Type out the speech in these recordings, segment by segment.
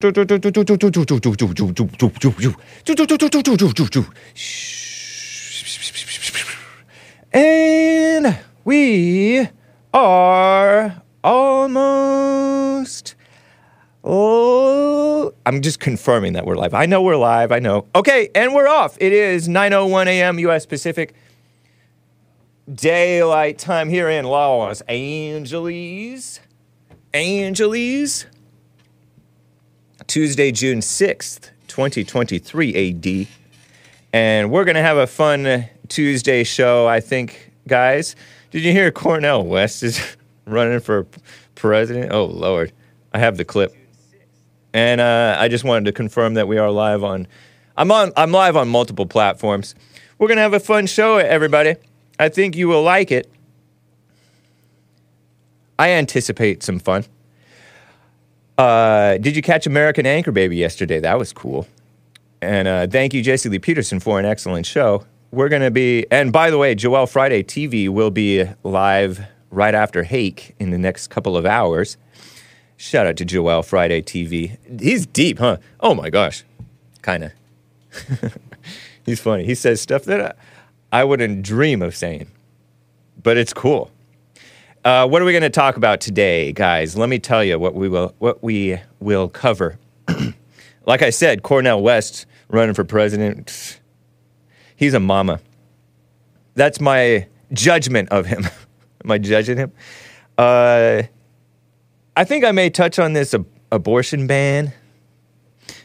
And we are almost... Oh, I'm just confirming that we're live. I know we're live. I know. Okay, and we're off. It is 9:01 a.m. U.S. Pacific Daylight Time here in Los Angeles. Tuesday, June 6th, 2023 AD. And we're going to have a fun Tuesday show, I think, guys. Did you hear Cornel West is running for president? Oh, Lord. I have the clip. And I just wanted to confirm that we are live on... I'm live on multiple platforms. We're going to have a fun show, everybody. I think you will like it. I anticipate some fun. Did you catch American Anchor Baby yesterday? That was cool. And thank you, Jesse Lee Peterson, for an excellent show. We're going to be... And by the way, Joelle Friday TV will be live right after Hake in the next couple of hours. Shout out to Joelle Friday TV. He's deep, huh? Oh, my gosh. Kind of. He's funny. He says stuff that I wouldn't dream of saying. But it's cool. What are we going to talk about today, guys? Let me tell you what we will cover. Like I said, Cornel West running for president. He's a mama. That's my judgment of him. Am I judging him? I think I may touch on this abortion ban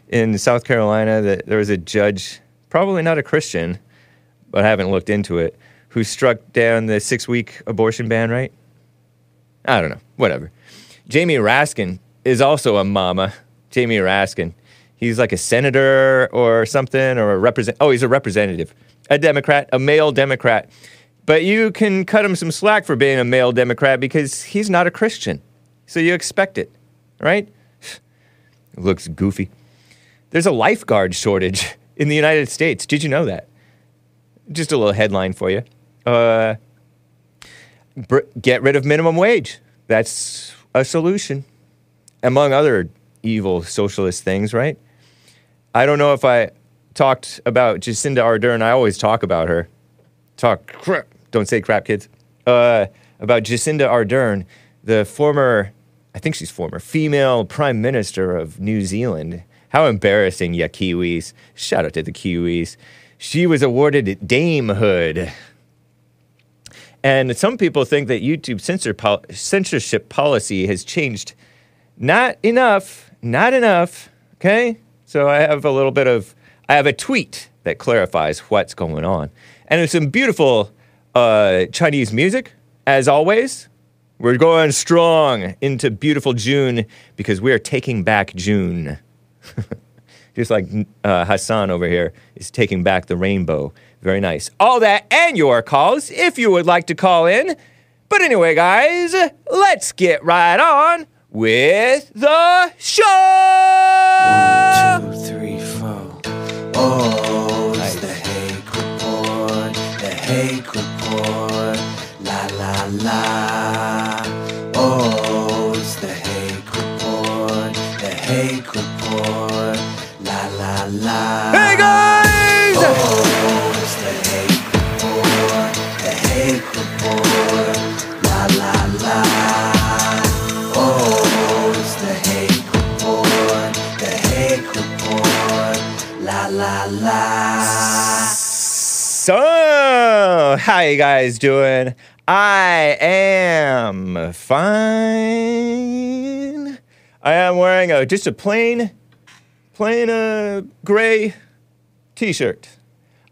in South Carolina. That there was a judge, probably not a Christian, but I haven't looked into it, who struck down the 6-week abortion ban, right? I don't know. Whatever. Jamie Raskin is also a mama. Jamie Raskin. He's like a senator or something, or he's a representative. A Democrat, a male Democrat. But you can cut him some slack for being a male Democrat because he's not a Christian. So you expect it, right? It looks goofy. There's a lifeguard shortage in the United States. Did you know that? Just a little headline for you. Get rid of minimum wage. That's a solution, among other evil socialist things, right? I don't know if I talked about Jacinda Ardern. I always talk about her. Talk crap. Don't say crap, kids. About Jacinda Ardern, the former female prime minister of New Zealand. How embarrassing, ya Kiwis. Shout out to the Kiwis. She was awarded damehood. And some people think that YouTube censorship policy has changed. Not enough, okay? So I have a tweet that clarifies what's going on. And there's some beautiful Chinese music, as always. We're going strong into beautiful June because we are taking back June. Just like Hassan over here is taking back the rainbow. Very nice. All that and your calls, if you would like to call in. But anyway, guys, let's get right on with the show! 1, 2, 3, 4. Oh, it's nice. The Hake Report, the Hake Report, la, la, la. Oh, it's the Hake Report, the Hake Report, la, la, la. Hey, guys! Oh. So, how you guys doing? I am fine. I am wearing just a plain gray t-shirt.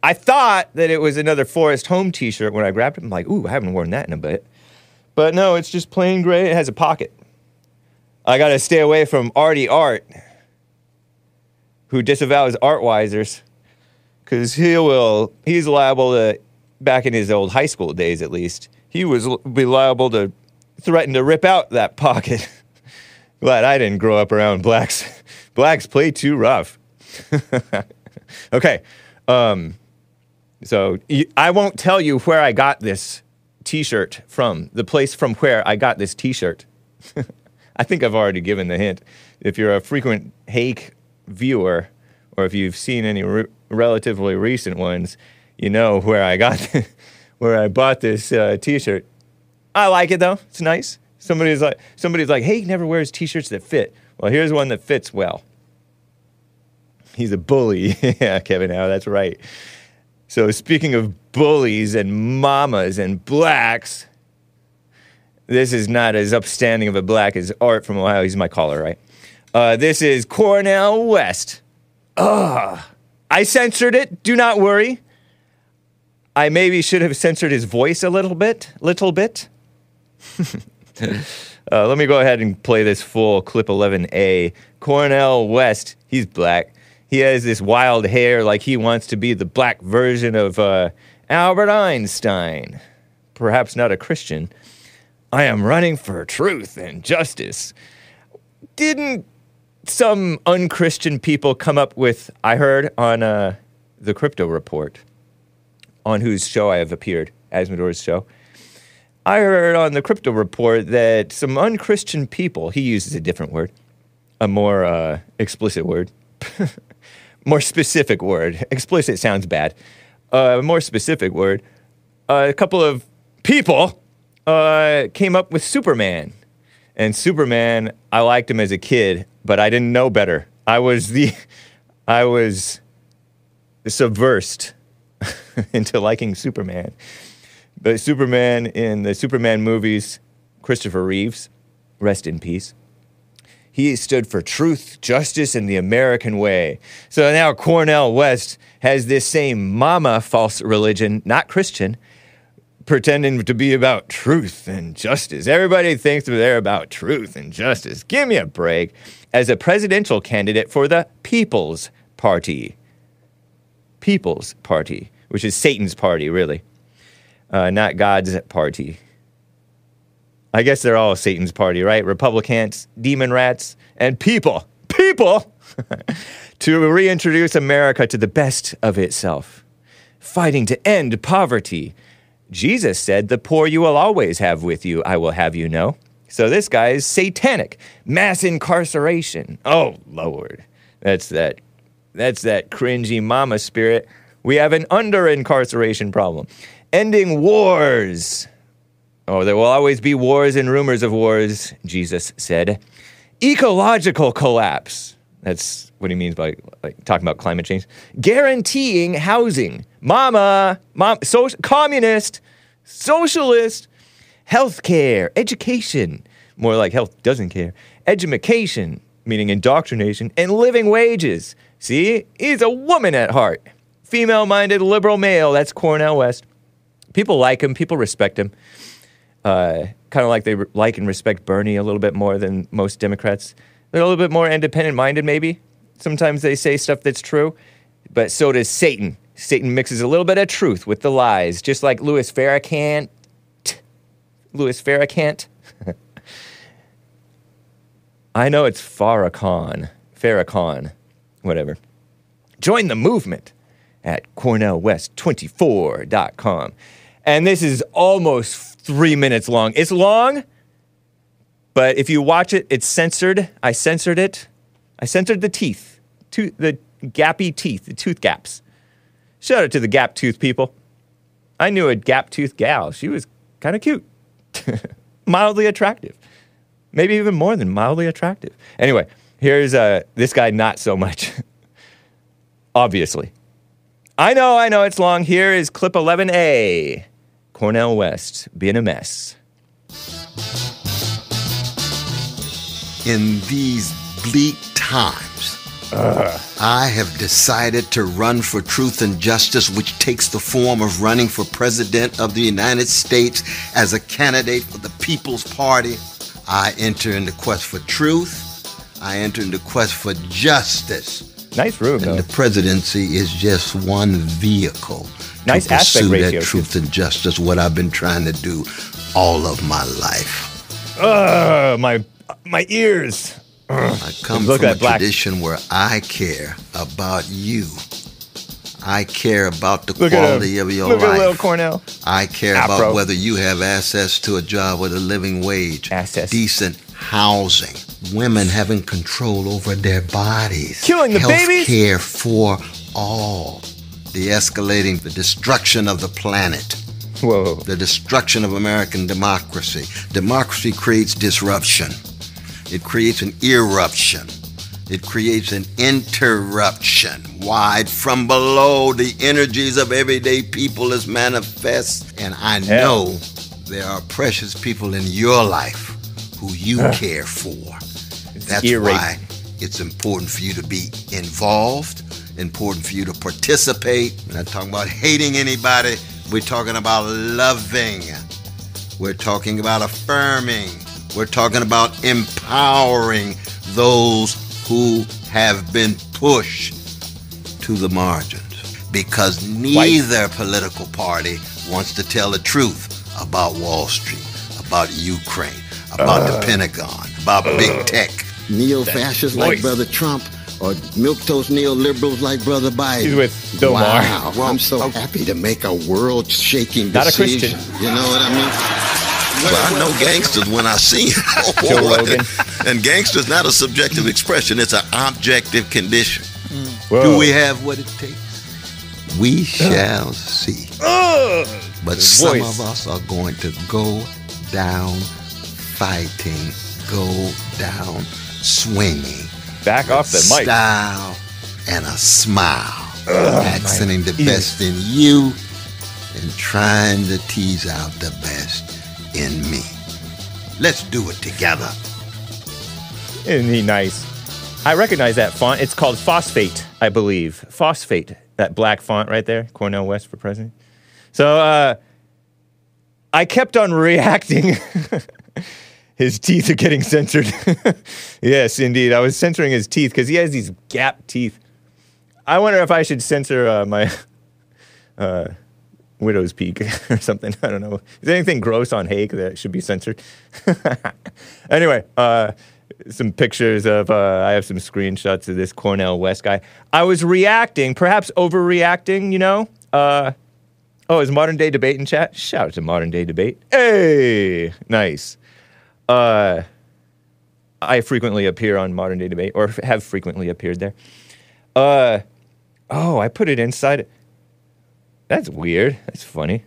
I thought that it was another Forest Home t-shirt when I grabbed it. I'm like, ooh, I haven't worn that in a bit. But no, it's just plain gray. It has a pocket. I gotta stay away from Artie Art, who disavows Artwisers, because he's liable to, back in his old high school days at least, be liable to threaten to rip out that pocket. Glad I didn't grow up around blacks. Blacks play too rough. Okay. So I won't tell you where I got this t-shirt from, the place from where I got this t-shirt. I think I've already given the hint. If you're a frequent Hake viewer, or if you've seen any relatively recent ones, you know where I got, where I bought this T-shirt. I like it though; it's nice. Somebody's like, Hake never wears T-shirts that fit. Well, here's one that fits well. He's a bully. Yeah, Kevin Howe, that's right. So speaking of bullies and mamas and blacks, this is not as upstanding of a black as Art from Ohio. He's my caller, right? This is Cornel West. Ugh. I censored it. Do not worry. I maybe should have censored his voice a little bit. Let me go ahead and play this full clip 11A. Cornel West, he's black. He has this wild hair like he wants to be the black version of Albert Einstein. Perhaps not a Christian. I am running for truth and justice. Didn't some unchristian people come up with, I heard on The Crypto Report, on whose show I have appeared, Asmodor's show. I heard on The Crypto Report that some unchristian people, he uses a different word, a more explicit word, more specific word. Explicit sounds bad. More specific word. A couple of people came up with Superman. And Superman, I liked him as a kid, but I didn't know better. I was subversed into liking Superman. But Superman in the Superman movies, Christopher Reeves, rest in peace. He stood for truth, justice, and the American way. So now Cornel West has this same mama false religion, not Christian, pretending to be about truth and justice. Everybody thinks they're about truth and justice. Give me a break. As a presidential candidate for the People's Party. People's Party, which is Satan's party, really. Not God's party. I guess they're all Satan's party, right? Republicans, demon rats, and people, to reintroduce America to the best of itself, fighting to end poverty. Jesus said, the poor you will always have with you, I will have you know. So this guy is satanic. Mass incarceration. Oh, Lord. That's that cringy mama spirit. We have an under-incarceration problem. Ending wars. Oh, there will always be wars and rumors of wars, Jesus said. Ecological collapse. That's what he means by talking about climate change. Guaranteeing housing. Communist, socialist, healthcare, education. More like health doesn't care. Edumacation, meaning indoctrination, and living wages. See, he's a woman at heart. Female-minded liberal male. That's Cornel West. People like him. People respect him. Kind of like they like and respect Bernie a little bit more than most Democrats. They're a little bit more independent-minded, maybe. Sometimes they say stuff that's true, but so does Satan. Satan mixes a little bit of truth with the lies, just like Louis Farrakhan. Louis Farrakhan. I know it's Farrakhan, whatever. Join the movement at CornelWest24.com. And this is almost 3 minutes long. It's long, but if you watch it, it's censored. I censored it. I censored the teeth, the gappy teeth, the tooth gaps. Shout out to the gap tooth people. I knew a gap tooth gal. She was kind of cute, mildly attractive, maybe even more than mildly attractive. Anyway, here's this guy, not so much, obviously. I know, it's long. Here is clip 11A. Cornel West being a mess. In these bleak times, I have decided to run for truth and justice, which takes the form of running for president of the United States as a candidate for the People's Party. I enter in the quest for truth. I enter in the quest for justice. Nice room, and though. The presidency is just one vehicle nice to pursue aspect ratio, that truth and justice, what I've been trying to do all of my life. My ears. I come from a tradition where I care about you. I care about the quality of your life. Look at little Cornel. I care about whether you have access to a job with a living wage, decent housing, women having control over their bodies, killing the babies, healthcare for all, the destruction of the planet. Whoa. The destruction of American democracy. Democracy creates disruption. It creates an eruption. It creates an interruption. Wide from below, the energies of everyday people is manifest. And I know there are precious people in your life who you care for. That's why it's important for you to be involved, important for you to participate. We're not talking about hating anybody. We're talking about loving. We're talking about affirming. We're talking about empowering those who have been pushed to the margins, because neither political party wants to tell the truth about Wall Street, about Ukraine, about the Pentagon, about big tech. Neo-fascists like Brother Trump or milquetoast neoliberals like Brother Biden. He's with Domar. Wow, well, I'm so happy to make a world-shaking decision. Not a Christian. You know what I mean? Well, I know gangsters when I see them. And gangsters not a subjective expression. It's an objective condition. Whoa. Do we have what it takes? We shall see. But the some voice. Of us are going to go down fighting, go down swinging. Back off the mic. Style and a smile. Accenting the best in you and trying to tease out the best in me. Let's do it together. Isn't he nice? I recognize that font. It's called Phosphate, I believe. Phosphate, that black font right there. Cornel West for president. So I kept on reacting. His teeth are getting censored. Yes, indeed. I was censoring his teeth because he has these gap teeth. I wonder if I should censor my widow's peak or something. I don't know. Is there anything gross on Hake that should be censored? Anyway, some pictures of, I have some screenshots of this Cornel West guy. I was reacting, perhaps overreacting, you know? Is Modern Day Debate in chat? Shout out to Modern Day Debate. Hey! Nice. I frequently appear on Modern Day Debate, or have frequently appeared there. I put it inside. That's weird. That's funny.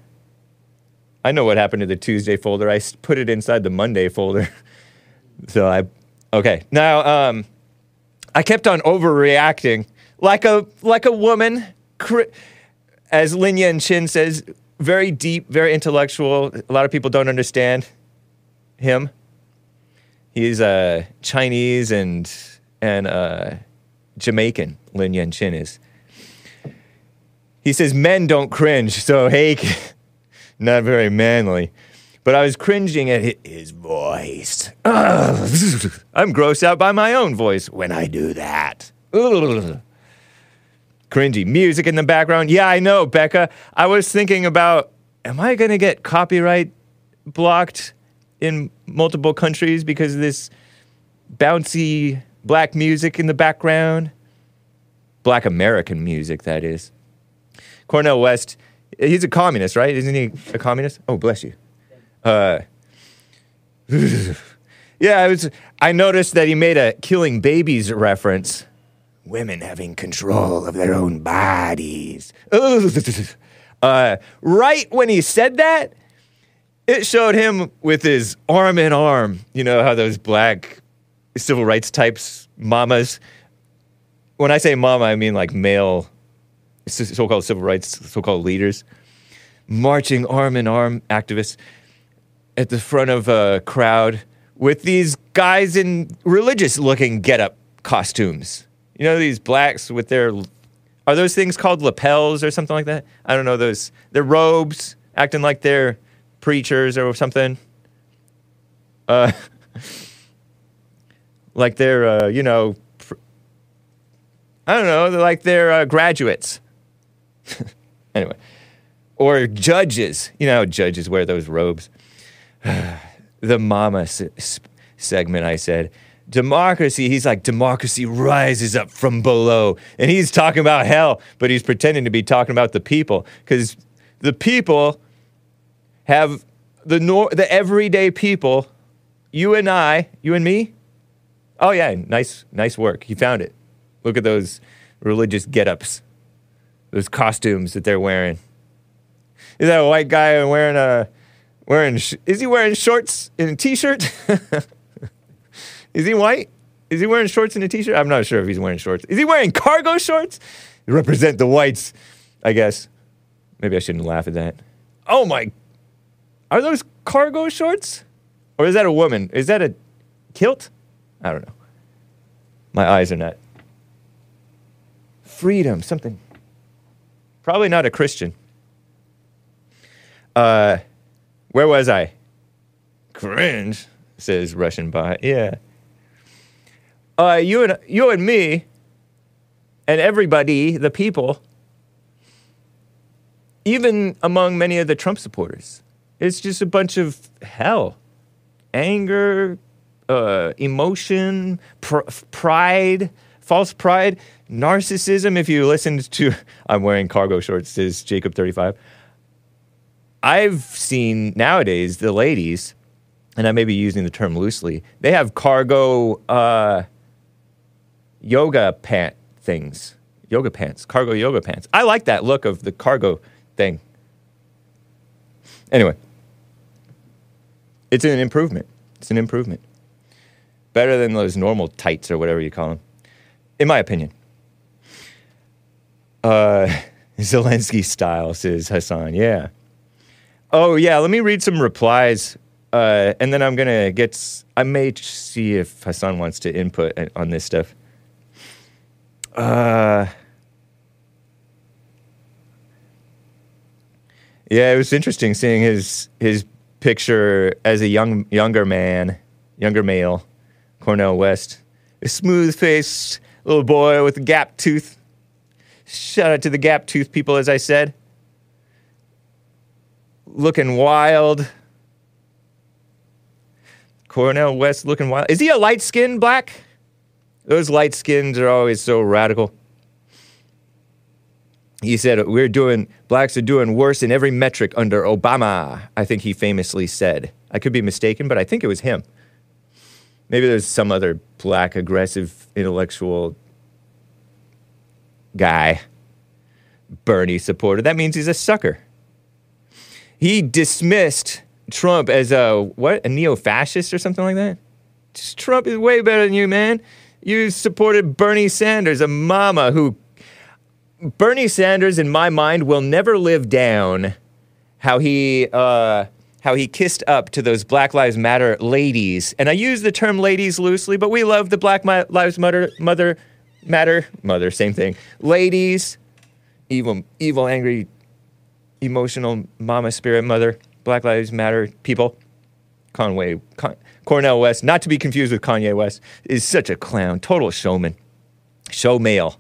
I know what happened to the Tuesday folder. I put it inside the Monday folder. Now, I kept on overreacting like a woman, as Lin Yang Xin says, very deep, very intellectual. A lot of people don't understand him. He's Chinese and Jamaican. Lin Yang Xin is. He says, men don't cringe, so Hake, not very manly. But I was cringing at his voice. I'm grossed out by my own voice when I do that. Cringy. Music in the background. Yeah, I know, Becca. I was thinking about, am I going to get copyright blocked in multiple countries because of this bouncy black music in the background? Black American music, that is. Cornel West, he's a communist, right? Isn't he a communist? Oh, bless you. I noticed that he made a killing babies reference. Women having control of their own bodies. Right when he said that, it showed him with his arm in arm. You know how those black civil rights types, mamas, when I say mama, I mean like male so-called civil rights, so-called leaders, marching arm-in-arm activists at the front of a crowd with these guys in religious-looking get-up costumes. You know, these blacks with their... Are those things called lapels or something like that? I don't know, those... Their robes, acting like they're preachers or something. Like they're, I don't know, like they're graduates. Anyway, or judges. You know how judges wear those robes. The mama segment, I said. Democracy, he's like, democracy rises up from below. And he's talking about hell, but he's pretending to be talking about the people. Because the people have, the everyday people you and me. Oh, yeah, nice work. He found it. Look at those religious get-ups, those costumes that they're wearing. Is that a white guy wearing a... is he wearing shorts and a T-shirt? Is he white? Is he wearing shorts and a T-shirt? I'm not sure if he's wearing shorts. Is he wearing cargo shorts? They represent the whites, I guess. Maybe I shouldn't laugh at that. Oh, my... Are those cargo shorts? Or is that a woman? Is that a kilt? I don't know. My eyes are not. Freedom, something. Probably not a Christian. Where was I? Cringe, says Russian bot. Yeah. You and me, and everybody, the people, even among many of the Trump supporters, it's just a bunch of hell, anger, emotion, pride, false pride, narcissism. If you listened to, I'm wearing cargo shorts, says Jacob35. I've seen nowadays the ladies, and I may be using the term loosely, they have cargo cargo yoga pants. I like that look of the cargo thing. Anyway, it's an improvement. It's an improvement. Better than those normal tights or whatever you call them, in my opinion. Zelensky style, says Hassan. Yeah. Oh, yeah, let me read some replies, and then I'm going to get... I may see if Hassan wants to input on this stuff. Yeah, it was interesting seeing his picture as a younger male, Cornel West. A smooth-faced little boy with a gap tooth. Shout out to the gap tooth people, as I said. Looking wild. Cornel West looking wild. Is he a light-skinned black? Those light skins are always so radical. He said, blacks are doing worse in every metric under Obama, I think he famously said. I could be mistaken, but I think it was him. Maybe there's some other black, aggressive, intellectual guy. Bernie supporter. That means he's a sucker. He dismissed Trump as a neo-fascist or something like that? Trump is way better than you, man. You supported Bernie Sanders, a mama who... Bernie Sanders, in my mind, will never live down how he kissed up to those Black Lives Matter ladies. And I use the term ladies loosely, but we love the Black Lives Matter, ladies, evil, angry, emotional mama spirit mother, Black Lives Matter people. Cornel West, not to be confused with Kanye West, is such a clown, total showman, show male.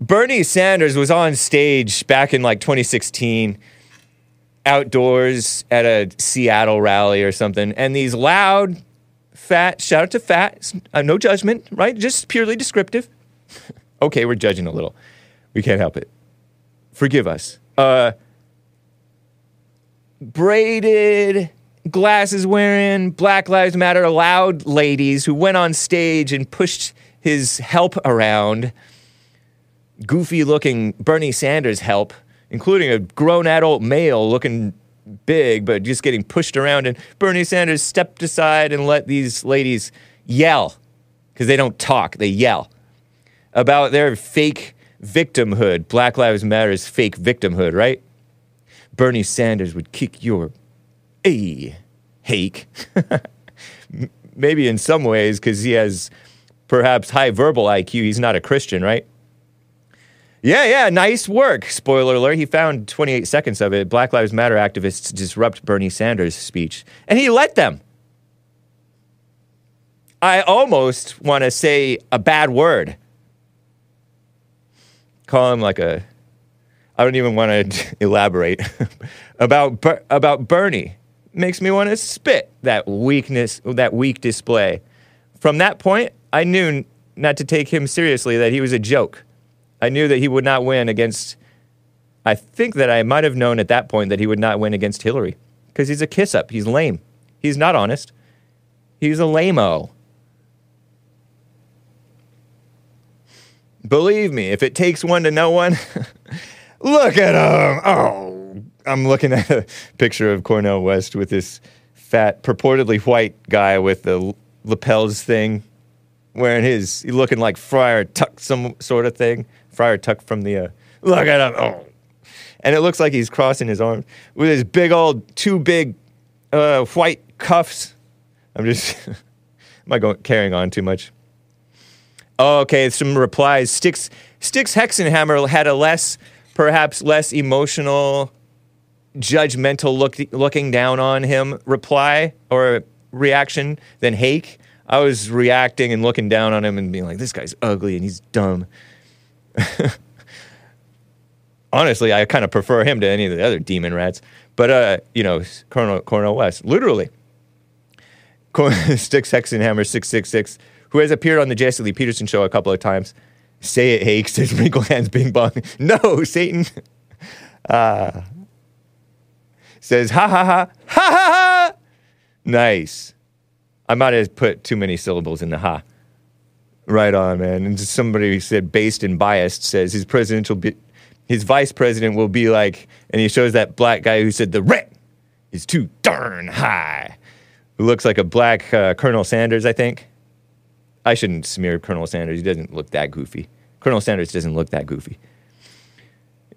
Bernie Sanders was on stage back in like 2016, outdoors at a Seattle rally or something, and these loud, fat, shout out to fat, no judgment, right? Just purely descriptive. Okay, we're judging a little. We can't help it. Forgive us. Braided, glasses wearing, Black Lives Matter loud ladies who went on stage and pushed his help around, goofy-looking Bernie Sanders help, including a grown adult male looking big but just getting pushed around, and Bernie Sanders stepped aside and let these ladies yell, because they don't talk, they yell, about their fake victimhood, Black Lives Matter's fake victimhood, right? Bernie Sanders would kick your hake. Maybe in some ways, because he has... perhaps high verbal IQ, he's not a Christian, right? Yeah, nice work. Spoiler alert, he found 28 seconds of it. Black Lives Matter activists disrupt Bernie Sanders' speech. And he let them. I almost want to say a bad word. Call him like a... I don't even want to elaborate. about Bernie. Makes me want to spit that weak display. From that point... I knew not to take him seriously, that he was a joke. I knew that he would not win against... I think that I might have known at that point that he would not win against Hillary. because he's a kiss-up. He's lame. He's not honest. He's a lame-o. Believe me, if it takes one to know one, look at him. Oh, I'm looking at a picture of Cornel West with this fat, purportedly white guy with the lapels thing, wearing his, looking like Friar Tuck, some sort of thing. Friar Tuck from the, look at him. Oh. And it looks like he's crossing his arms with his big old, two big white cuffs. I'm just, am I carrying on too much? Okay, some replies. Styx Hexenhammer had a perhaps less emotional, judgmental looking down on him reply or reaction than Hake. I was reacting and looking down on him and being like, this guy's ugly and he's dumb. Honestly, I kind of prefer him to any of the other demon rats. But, Cornel West, literally. Styx Hexenhammer 666. Who has appeared on the Jesse Lee Peterson show a couple of times. Say it, Hake, says Wrinkle Hands Bing Bong. No, Satan. Says, ha, ha, ha, ha, ha, ha. Nice. I might have put too many syllables in the ha. Right on, man. And somebody said, based and biased, says his his vice president will be like, and he shows that black guy who said the rent is too darn high. Who looks like a black Colonel Sanders, I think. I shouldn't smear Colonel Sanders. He doesn't look that goofy. Colonel Sanders doesn't look that goofy.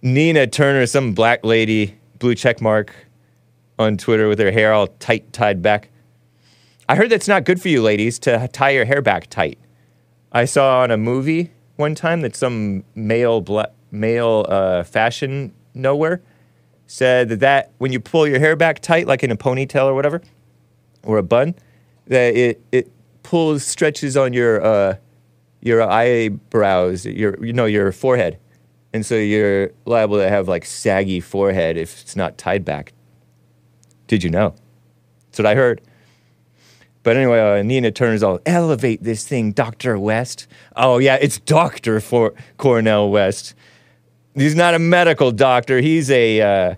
Nina Turner, some black lady, blue check mark on Twitter with her hair all tied back. I heard that's not good for you ladies to tie your hair back tight. I saw on a movie one time that some male fashion nowhere said that when you pull your hair back tight, like in a ponytail or whatever, or a bun, that it stretches on your eyebrows, your forehead, and so you're liable to have like saggy forehead if it's not tied back. Did you know? That's what I heard. But anyway, Nina Turner's all elevate this thing, Dr. West. Oh yeah, it's Dr. for Cornel West. He's not a medical doctor. He's a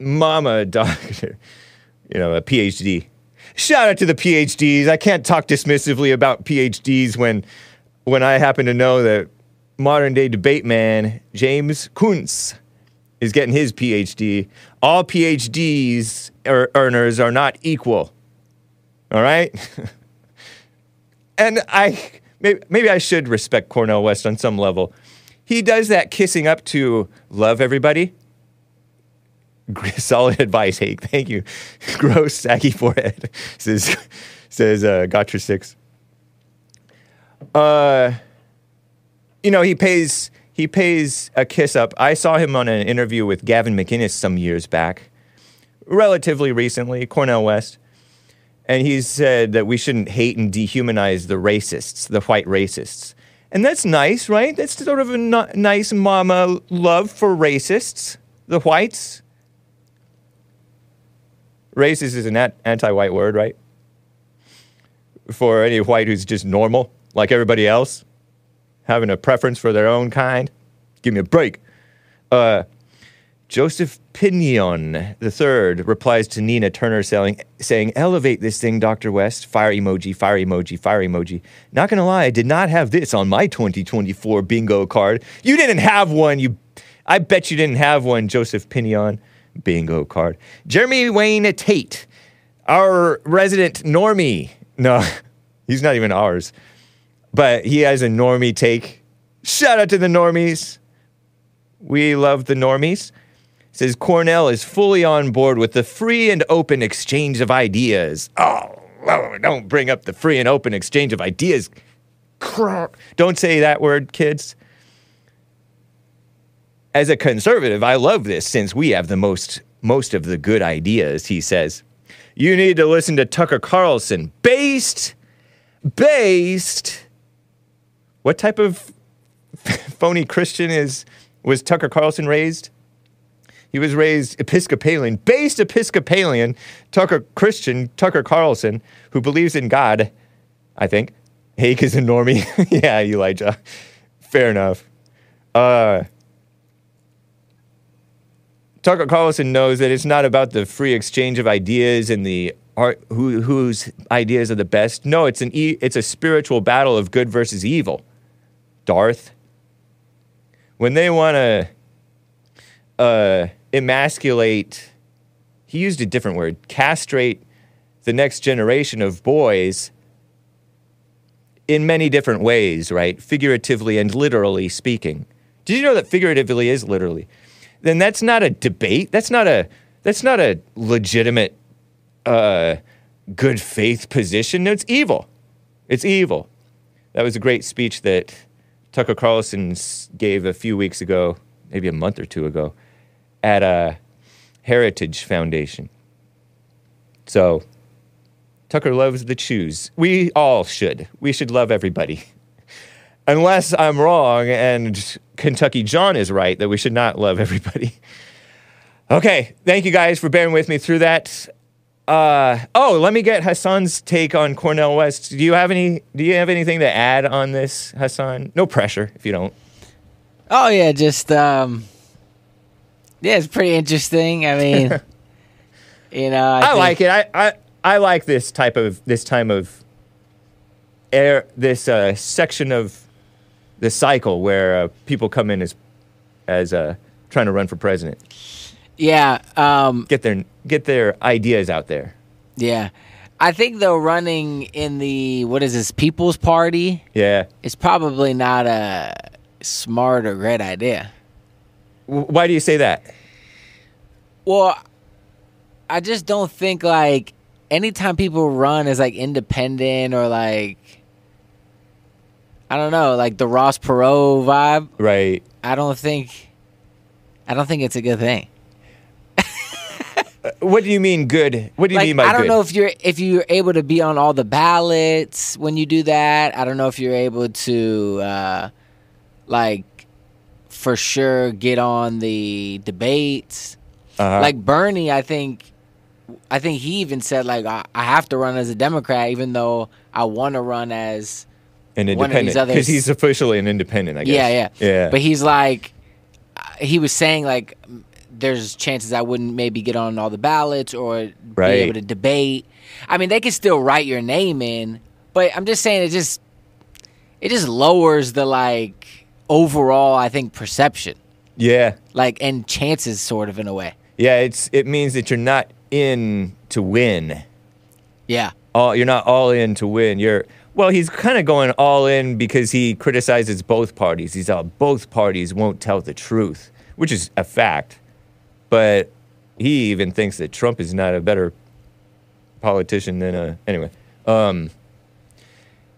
mama doctor. A PhD. Shout out to the PhDs. I can't talk dismissively about PhDs when I happen to know that modern day debate man James Kuntz is getting his PhD. All PhDs earners are not equal. All right? And maybe I should respect Cornel West on some level. He does that kissing up to love everybody. Solid advice, Hake. Thank you. Gross, saggy forehead, says Gotcha 6. He pays a kiss up. I saw him on an interview with Gavin McInnes some years back, relatively recently, Cornel West, and he said that we shouldn't hate and dehumanize the racists, the white racists. And that's nice, right? That's sort of a nice mama love for racists, the whites. Racist is an anti-white word, right? For any white who's just normal, like everybody else, having a preference for their own kind. Give me a break. Joseph Pinion III replies to Nina Turner saying, elevate this thing, Dr. West. Fire emoji, fire emoji, fire emoji. Not gonna lie, I did not have this on my 2024 bingo card. You didn't have one. I bet you didn't have one, Joseph Pinion. Bingo card. Jeremy Wayne Tate, our resident normie. No, he's not even ours, but he has a normie take. Shout out to the normies. We love the normies. Says Cornel is fully on board with the free and open exchange of ideas. Oh, don't bring up the free and open exchange of ideas. Don't say that word, kids. As a conservative, I love this since we have the most of the good ideas, he says. You need to listen to Tucker Carlson. Based. What type of phony Christian was Tucker Carlson raised? He was raised Episcopalian. Based Episcopalian, Tucker Carlson, who believes in God, I think. Hake is a normie. Yeah, Eli Jha. Fair enough. Tucker Carlson knows that it's not about the free exchange of ideas and the whose ideas are the best. No, it's a spiritual battle of good versus evil. Darth. When they want to emasculate, he used a different word, castrate the next generation of boys in many different ways, right? Figuratively and literally speaking. Did you know that figuratively is literally? Then that's not a debate. That's not a legitimate good faith position. No, it's evil. It's evil. That was a great speech that Tucker Carlson gave a few weeks ago, maybe a month or two ago, at a Heritage Foundation. So, Tucker loves the choose. We all should. We should love everybody. Unless I'm wrong and Kentucky John is right that we should not love everybody. Okay, thank you guys for bearing with me through that. Let me get Hassan's take on Cornel West. Do you have anything to add on this, Hassan? No pressure if you don't. Oh, yeah, just, yeah, it's pretty interesting. I mean, you know, I like it. I like this type of, this time of air, this section of the cycle where people come in as trying to run for president. Yeah, get their ideas out there. Yeah, I think though running in the People's Party. Yeah, it's probably not a smart or great idea. Why do you say that? Well, I just don't think like anytime people run as like independent or like I don't know, like the Ross Perot vibe. Right. I don't think it's a good thing. What do you mean good? What do you mean by good? I don't know if you're able to be on all the ballots when you do that. I don't know if you're able to for sure get on the debates. Uh-huh. Like Bernie, I think he even said like I have to run as a Democrat even though I want to run as an independent because he's officially an independent, I guess. Yeah. But he's like he was saying like there's chances I wouldn't maybe get on all the ballots or right. be able to debate. I mean, they can still write your name in, but I'm just saying it just lowers the like overall, I think, perception. Yeah. Like, and chances sort of in a way. Yeah, it means that you're not in to win. Yeah. You're not all in to win. He's kind of going all in because he criticizes both parties. He's all, both parties won't tell the truth, which is a fact. But he even thinks that Trump is not a better politician than anyway.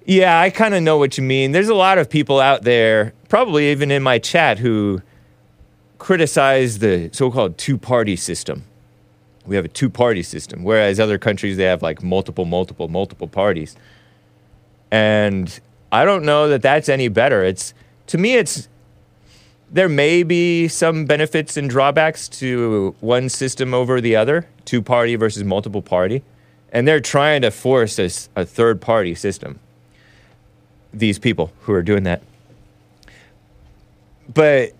Yeah, I kind of know what you mean. There's a lot of people out there, probably even in my chat, who criticize the so-called two-party system. We have a two-party system, whereas other countries, they have like multiple parties. And I don't know that that's any better. There may be some benefits and drawbacks to one system over the other, two-party versus multiple-party. And they're trying to force a third-party system. These people who are doing that. But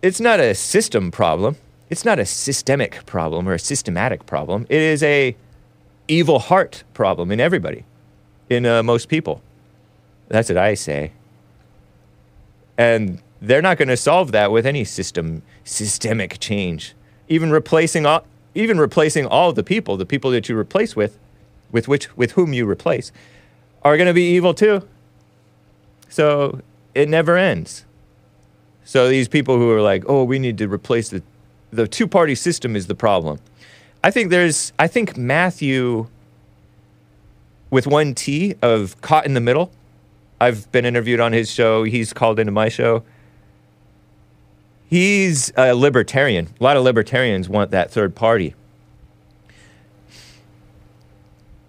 it's not a system problem. It's not a systemic problem or a systematic problem. It is a evil heart problem in everybody, in most people. That's what I say. And they're not going to solve that with any systemic change. Even replacing all the people that you replace with whom you replace, are going to be evil too. So it never ends. So these people who are like, oh, we need to replace the two-party system is the problem. I think Matthew, with one T, of Caught in the Middle, I've been interviewed on his show, he's called into my show. He's a libertarian. A lot of libertarians want that third party.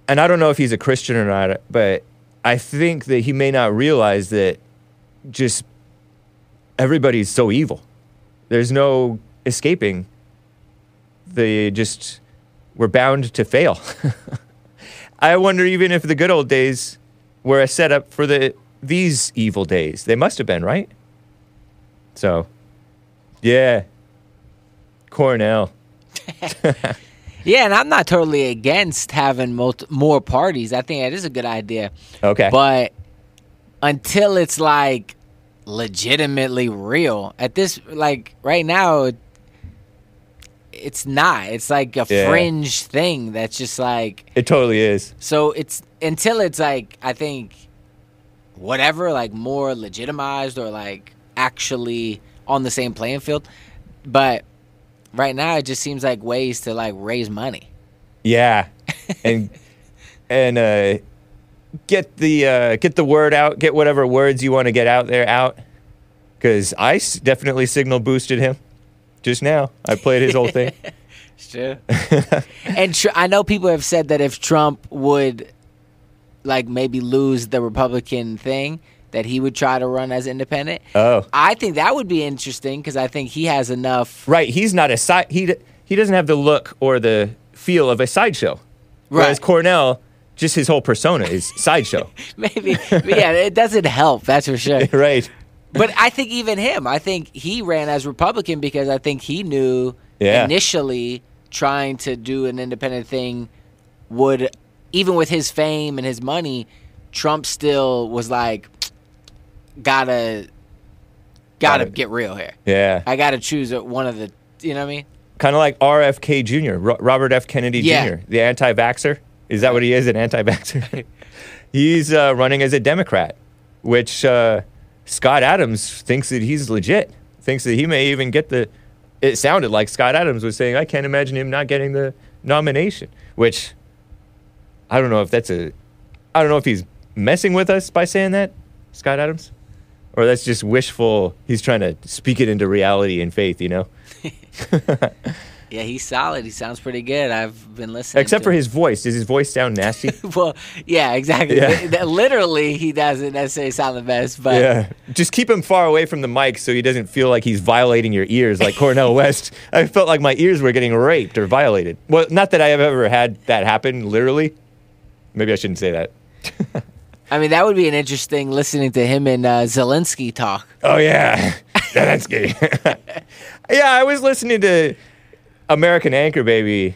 And I don't know if he's a Christian or not, but I think that he may not realize that just everybody's so evil. There's no escaping. We're bound to fail. I wonder even if the good old days were a setup for these evil days. They must have been, right? So, yeah. Cornel. Yeah, and I'm not totally against having more parties. I think that is a good idea. Okay. But until it's, like, legitimately real, at this, like, right now, it's not. It's, like, a fringe thing that's just, like. It totally is. So it's, until it's, like, I think, whatever, like, more legitimized or, like, actually on the same playing field. But right now, it just seems like ways to, like, raise money. Yeah. And get the word out. Get whatever words you want to get out there out. Because I definitely signal boosted him just now. I played his whole thing. Sure. And I know people have said that if Trump would, like, maybe lose the Republican thing, that he would try to run as independent. Oh. I think that would be interesting because I think he has enough. Right. He's not a side. He doesn't have the look or the feel of a sideshow. Right. Whereas Cornel, just his whole persona is sideshow. Maybe. But yeah, it doesn't help. That's for sure. Right. But I think even him, I think he ran as Republican because I think he knew initially trying to do an independent thing would, even with his fame and his money, Trump still was like, gotta get real here. Yeah. I gotta choose one of the, you know what I mean? Kind of like RFK Jr., Robert F. Kennedy Jr., the anti-vaxxer. Is that what he is, an anti-vaxxer? He's running as a Democrat, which Scott Adams thinks that he's legit, thinks that he may even get the, it sounded like Scott Adams was saying, I can't imagine him not getting the nomination, which I don't know if that's I don't know if he's messing with us by saying that, Scott Adams? Or that's just wishful. He's trying to speak it into reality and faith, you know? Yeah, he's solid. He sounds pretty good. I've been listening. Except for his voice. Does his voice sound nasty? Well, yeah, exactly. Yeah. Literally, he doesn't necessarily sound the best. But yeah. Just keep him far away from the mic so he doesn't feel like he's violating your ears like Cornel West. I felt like my ears were getting raped or violated. Well, not that I have ever had that happen, literally. Maybe I shouldn't say that. I mean, that would be an interesting listening to him and Zelensky talk. Oh, yeah. Zelensky. Yeah, I was listening to American Anchor Baby.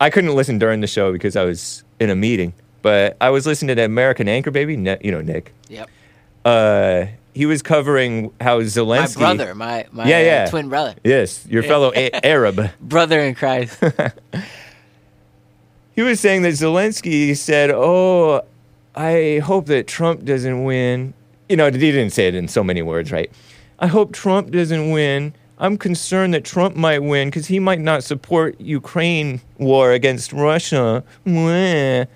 I couldn't listen during the show because I was in a meeting. But I was listening to American Anchor Baby, you know, Nick. Yep. He was covering how Zelensky. My brother, my twin brother. Yes, your fellow Arab. Brother in Christ. He was saying that Zelensky said, oh, I hope that Trump doesn't win. You know, he didn't say it in so many words, right? I hope Trump doesn't win. I'm concerned that Trump might win because he might not support Ukraine war against Russia. And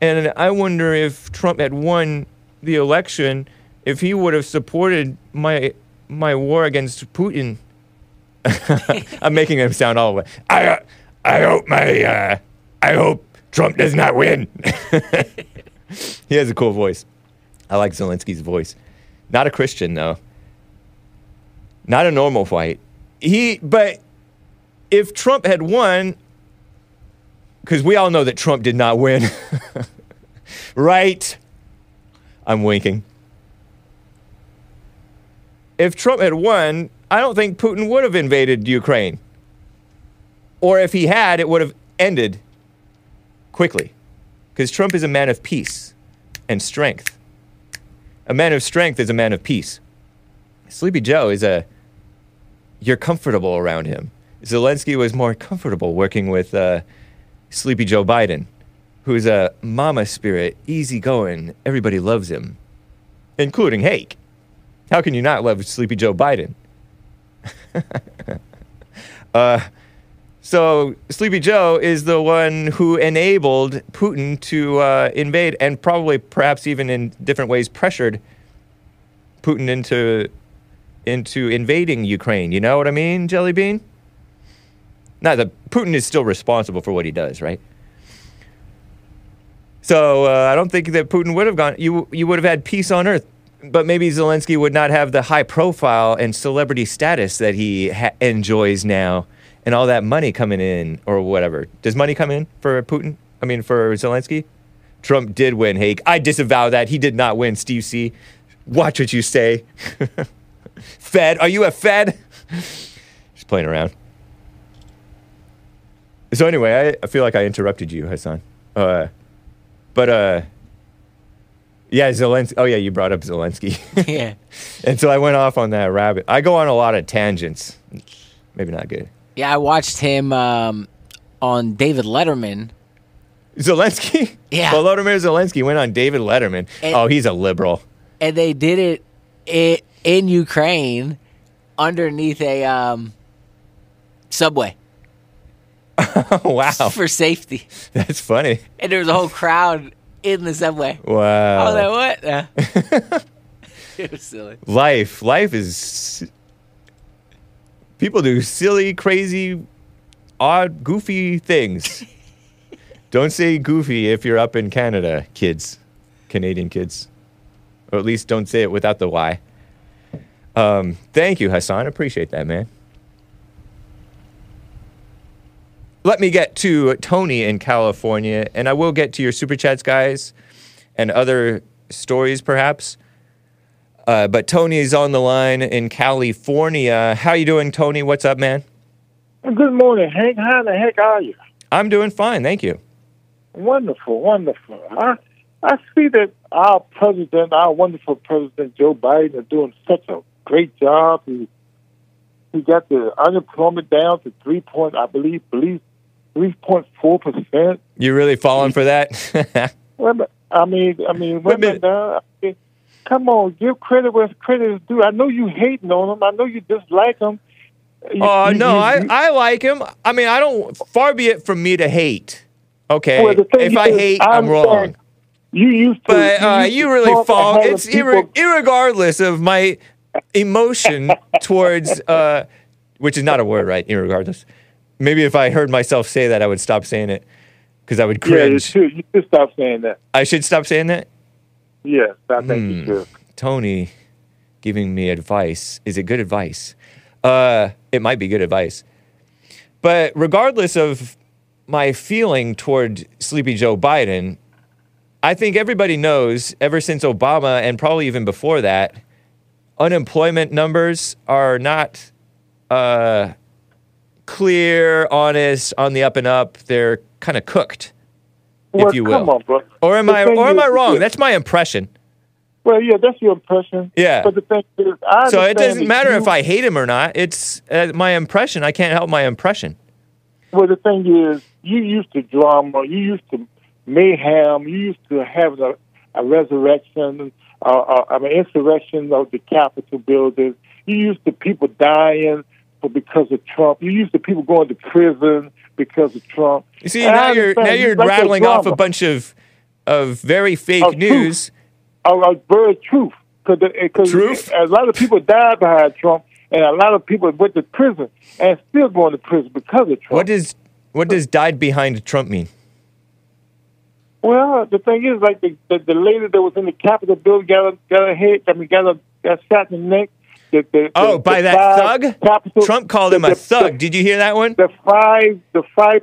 I wonder if Trump had won the election, if he would have supported my war against Putin. I'm making him sound all the way. I hope Trump does not win. He has a cool voice. I like Zelensky's voice. Not a Christian, though. Not a normal fight. But if Trump had won, because we all know that Trump did not win, right? I'm winking. If Trump had won, I don't think Putin would have invaded Ukraine. Or if he had, it would have ended quickly. Because Trump is a man of peace and strength. A man of strength is a man of peace. Sleepy Joe is you're comfortable around him. Zelensky was more comfortable working with Sleepy Joe Biden, who's a mama spirit, easygoing, everybody loves him, including Hake. How can you not love Sleepy Joe Biden? So Sleepy Joe is the one who enabled Putin to invade and probably perhaps even in different ways pressured Putin into invading Ukraine. You know what I mean, Jelly Bean? Now, Putin is still responsible for what he does, right? So I don't think that Putin would have gone. You would have had peace on earth, but maybe Zelensky would not have the high profile and celebrity status that he enjoys now. And all that money coming in, or whatever. Does money come in for Putin? I mean, for Zelensky? Trump did win, Hake. I disavow that. He did not win, Steve C. Watch what you say. Fed. Are you a Fed? Just playing around. So anyway, I feel like I interrupted you, Hassan. Yeah, Zelensky. Oh, yeah, you brought up Zelensky. Yeah. And so I went off on that rabbit. I go on a lot of tangents. Maybe not good. Yeah, I watched him on David Letterman. Zelensky? Yeah. Volodymyr Zelensky went on David Letterman. And, oh, he's a liberal. And they did it in Ukraine underneath a subway. Wow. For safety. That's funny. And there was a whole crowd in the subway. Wow. Oh, that what? No. It was silly. Life is... People do silly, crazy, odd, goofy things. Don't say goofy if you're up in Canada, kids. Canadian kids. Or at least don't say it without the Y. Thank you, Hassan. Appreciate that, man. Let me get to Tony in California, and I will get to your Super Chats, guys, and other stories, perhaps. But Tony's on the line in California. How you doing, Tony? What's up, man? Good morning, Hank. How the heck are you? I'm doing fine, thank you. Wonderful, wonderful. I see that our wonderful president, Joe Biden, is doing such a great job. He got the unemployment down to 3.4%. You really falling for that? I mean, come on, give credit where credit is due. I know you hating on him. I know you dislike him. I like him. I mean, I don't. Far be it from me to hate. Okay, well, if I hate, I'm wrong. You used to, but you really fall. It's irregardless of my emotion towards, which is not a word, right? Irregardless. Maybe if I heard myself say that, I would stop saying it because I would cringe. Yeah, you should stop saying that. I should stop saying that? Yes, I think you should. Tony giving me advice. Is it good advice? It might be good advice. But regardless of my feeling toward Sleepy Joe Biden, I think everybody knows ever since Obama and probably even before that, unemployment numbers are not clear, honest, on the up and up. They're kind of cooked, if you will. Come on, bro. Or am I wrong? That's my impression. Well, yeah, that's your impression. Yeah. But the thing is, so it doesn't matter if I hate him or not. It's my impression. I can't help my impression. Well, the thing is, you used to drama. You used to mayhem. You used to have a resurrection. Insurrection of the Capitol building. You used to people dying because of Trump. You used to people going to prison because of Trump. You see, now you're like rattling off a bunch of very fake news. Very truth. Because a lot of people died behind Trump, and a lot of people went to prison and still going to prison because of Trump. What does died behind Trump mean? Well, the thing is, like the lady that was in the Capitol building got shot in the neck. By that thug? Capitol, Trump called him a thug. Did you hear that one? The five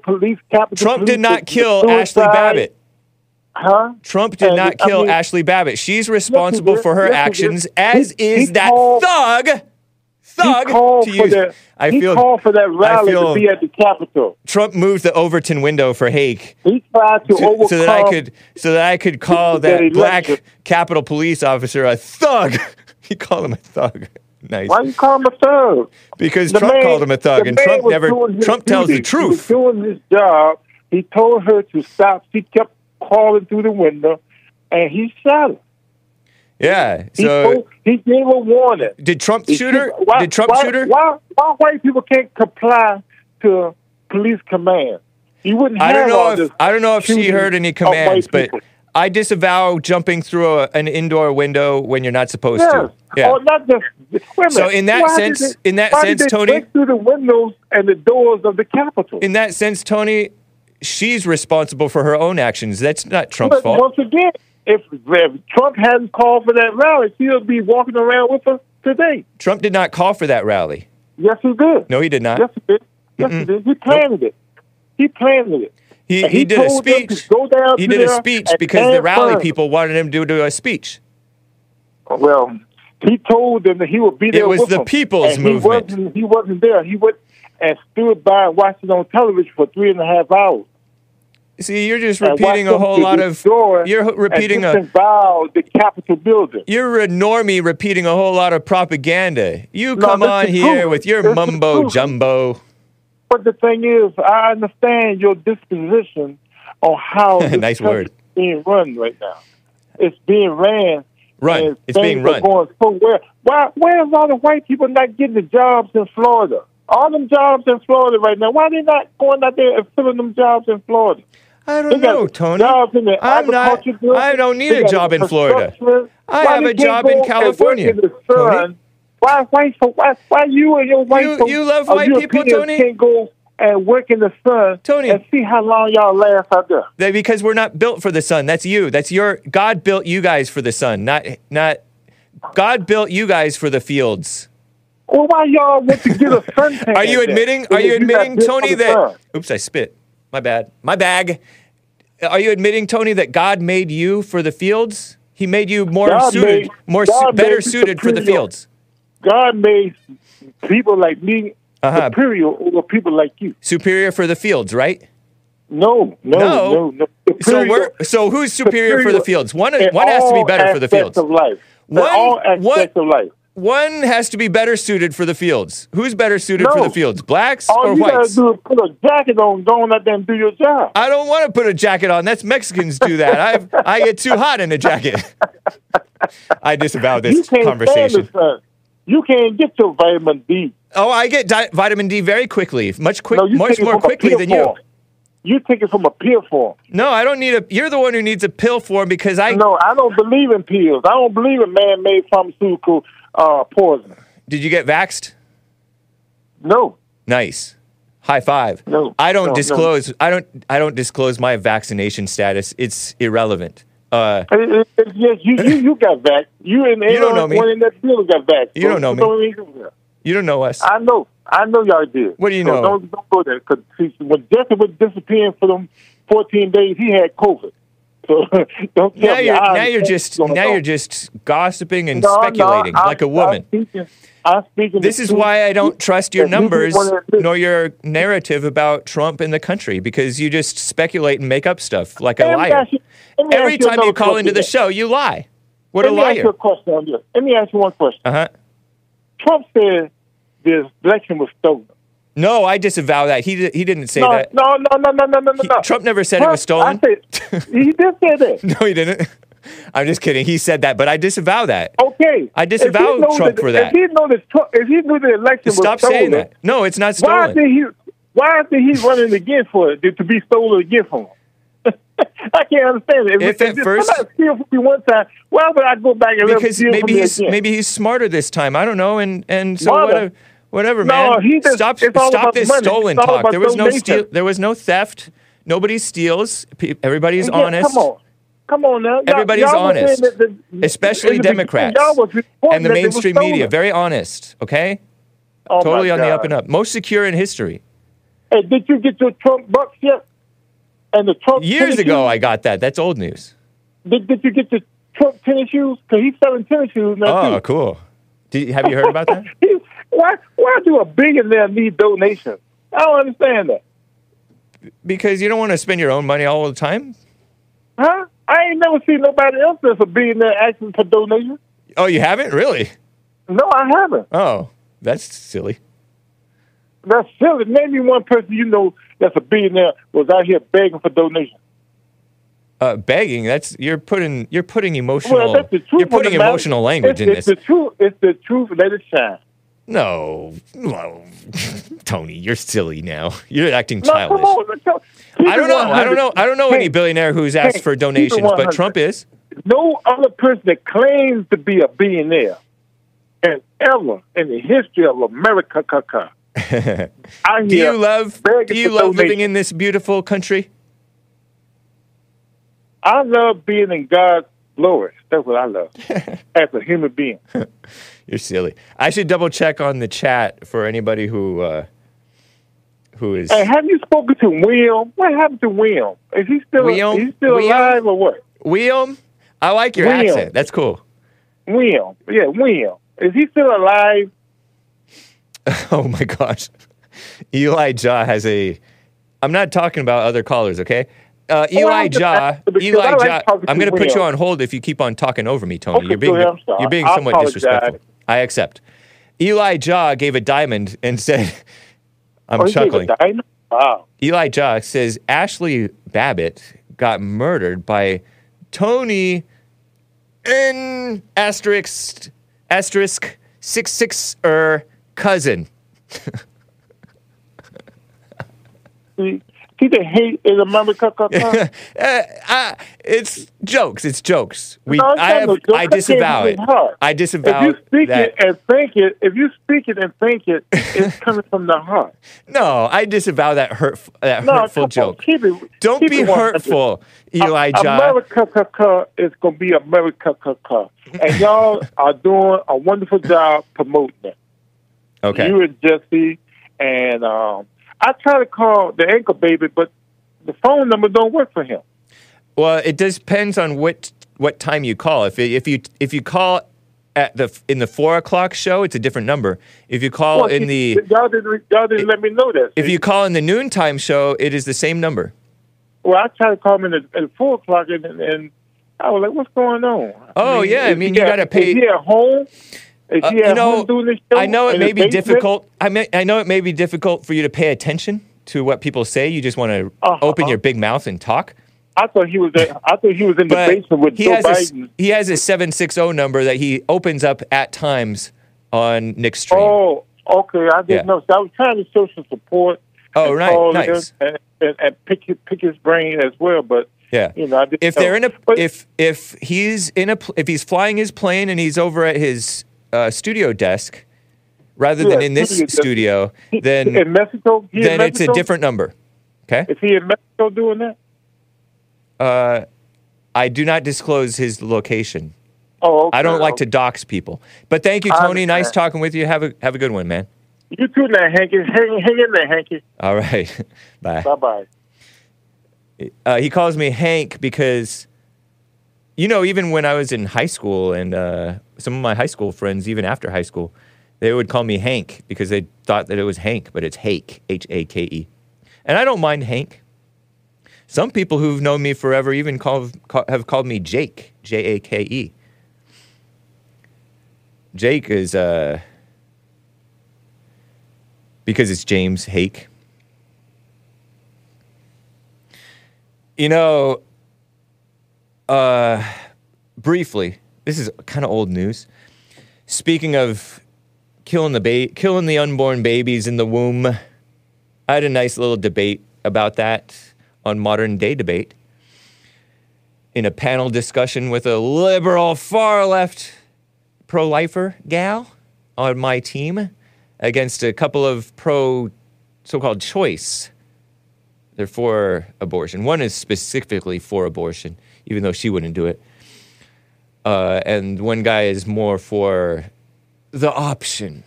police Capitol. Trump did not kill Ashley Babbitt. Huh? Trump did not kill Ashley Babbitt. She's responsible for her actions, as is that thug. Thug. He called for that rally to be at the Capitol. Trump moved the Overton window for Hake. He tried to overcome so that I could call that black Capitol police officer a thug. He called him a thug. Nice. Why you call him a thug? Because Trump called him a thug, and Trump tells the truth. He was doing his job. He told her to stop. She kept calling through the window, and he shot her. Yeah, so he gave a warning. Did Trump shoot her? Why white people can't comply to police commands? I don't know if she heard any commands, but I disavow jumping through an indoor window when you're not supposed to. Yeah. Tony, break through the windows and the doors of the Capitol. In that sense, Tony, she's responsible for her own actions. That's not Trump's fault. Once again. If Trump hadn't called for that rally, she'll be walking around with us today. Trump did not call for that rally. Yes, he did. No, he did not. Yes, he did. Yes, he did. He planned it. He planned it. He did a speech. He did a speech because the rally people wanted him to do a speech. Well, he told them that he would be there with them. It was the people's movement. He wasn't there. He went, and stood by and watched it on television for 3.5 hours. See, you're just repeating a whole lot of... You're repeating a... the Capitol building. You're a normie repeating a whole lot of propaganda. You come on here with your mumbo-jumbo. But the thing is, I understand your disposition on how this is being run right now. It's being ran. Right. It's being run. Going so well. Why is all the white people not getting the jobs in Florida? All them jobs in Florida right now. Why are they not going out there and filling them jobs in Florida? I don't know, Tony. I don't need a job in Florida. I have a job in California. Why you and your white people? You love white people, Tony? Can't go and work in the sun, Tony, and see how long y'all last out there. Because we're not built for the sun. That's you. That's your God built you guys for the sun. Not God built you guys for the fields. Well, why y'all went to get a suntan? Are you admitting, Tony, that? Oops, I spit. My bad. My bag. Are you admitting, Tony, that God made you for the fields? He made you better suited for the fields. God made people like me superior over people like you. Superior for the fields, right? No. So who's superior for the fields? One has to be better for the fields. Of life. All aspects of life. One has to be better suited for the fields. Who's better suited for the fields, blacks or whites? All you got to do is put a jacket on, don't let them do your job. I don't want to put a jacket on. That's Mexicans do that. I get too hot in a jacket. I disavow this conversation. You can't get your vitamin D. Oh, I get vitamin D very quickly, much more quickly than you. You take it from a pill form. No, I don't need a... You're the one who needs a pill form because I... No, I don't believe in pills. I don't believe in man-made pharmaceutical poison. Did you get vaxxed? No. Nice. High five. No. I don't disclose my vaccination status. It's irrelevant. You got vaxxed. You don't know me. One in that field got vaxxed. You don't know me. You don't know us. I know. I know y'all did. What do you know? Don't go there. Cause when Jesse was disappearing for them 14 days, he had COVID. So don't tell me. You're just gossiping and speculating like a woman. I'm speaking this is why I don't trust your numbers nor your narrative about Trump and the country, because you just speculate and make up stuff like a liar. Every time you call into the show, you lie. What a liar. Let me ask you a question on this. Let me ask you one question. Trump said this election was stolen. No, I disavow that. He didn't say that. No. Trump never said it was stolen. He did say that. No, he didn't. I'm just kidding. He said that, but I disavow that. Okay. I disavow Trump for that. If he knew the election was stolen... Stop saying that. No, it's not stolen. Why is he running again for it, to be stolen again from him? I can't understand it. If somebody steal from me one time, why would I go back and let him steal from me again? Maybe he's smarter this time. I don't know, and so whatever, man. Stop this stolen talk. There was no theft. Nobody steals. Everybody's honest. Come on now. Everybody's honest, especially Democrats and the mainstream media. Very honest, okay? Oh, totally on the up and up. Most secure in history. Hey, did you get your Trump bucks yet? And the Trump Years ago, I got that. That's old news. Did you get the Trump tennis shoes? Because he's selling tennis shoes now. Oh, cool. Have you heard about that? Why do a billionaire need donations? I don't understand that. Because you don't want to spend your own money all the time? Huh? I ain't never seen nobody else that's a billionaire asking for donations. Oh, you haven't? Really? No, I haven't. Oh, that's silly. That's silly. Name me one person you know that's a billionaire was out here begging for donations. Begging? You're putting emotional. Well, that's the truth. You're putting emotional language in this. It's the truth. It's the truth. Let it shine. No, Tony, you're silly now. You're acting childish. I don't know any billionaire who's asked for donations, but Trump is. No other person that claims to be a billionaire, and ever in the history of America, Do you love living in this beautiful country? I love being in God's glory. That's what I love as a human being. You're silly. I should double check on the chat for anybody who is. Hey, have you spoken to William? What happened to William? Is he still? William? Alive or what? William, I like your accent. That's cool. William, is he still alive? Oh, my gosh. Eli Jha has a... I'm not talking about other callers, okay? Eli Jha, I'm going to put you on hold if you keep on talking over me, Tony. Okay, you're being somewhat disrespectful. I accept. Eli Jha gave a diamond and said... I'm chuckling. Wow. Eli Jha says Ashley Babbitt got murdered by Tony N asterisk 66 cousin. People hate in America. It's jokes. It's jokes. I disavow it. I disavow it. If you speak it and think it, it's coming from the heart. No, I disavow that hurtful joke. Don't be hurtful, Eli Jha. America is going to be America. And y'all are doing a wonderful job promoting it. Okay. You and Jesse and... I try to call the Anchor Baby, but the phone number don't work for him. Well, it depends on what time you call. If you call in the 4 o'clock show, it's a different number. If you call y'all didn't let me know that. If you call in the noontime show, it is the same number. Well, I tried to call him at 4 o'clock, and I was like, "What's going on?" Oh, you got to pay. Is he at home? I know it may be difficult. I know it may be difficult for you to pay attention to what people say. You just want to open your big mouth and talk. I thought he was in the basement with Joe Biden. He has a 760 number that he opens up at times on Nick's stream. Oh, okay. I didn't know. So I was trying to show some support. Oh, right. Nice. And pick his brain as well, but. Yeah. You know, if he's flying his plane and he's over at his studio desk rather than in this studio, then in Mexico, then it's a different number. Okay? Is he in Mexico doing that? I do not disclose his location. Oh, okay. I don't like to dox people. But thank you, Tony. Nice talking with you. Have a good one, man. You too now, Hanky. Hang in there, Hanky. All right. Bye. Bye-bye. He calls me Hank because, you know, even when I was in high school and some of my high school friends, even after high school, they would call me Hank because they thought that it was Hank, but it's Hake, H-A-K-E. And I don't mind Hank. Some people who've known me forever even have called me Jake, J-A-K-E. Jake is, because it's James Hake. You know, briefly, this is kind of old news. Speaking of killing the unborn babies in the womb, I had a nice little debate about that on Modern Day Debate in a panel discussion with a liberal, far-left pro-lifer gal on my team against a couple of so-called choice. They're for abortion. One is specifically for abortion, even though she wouldn't do it. And one guy is more for the option.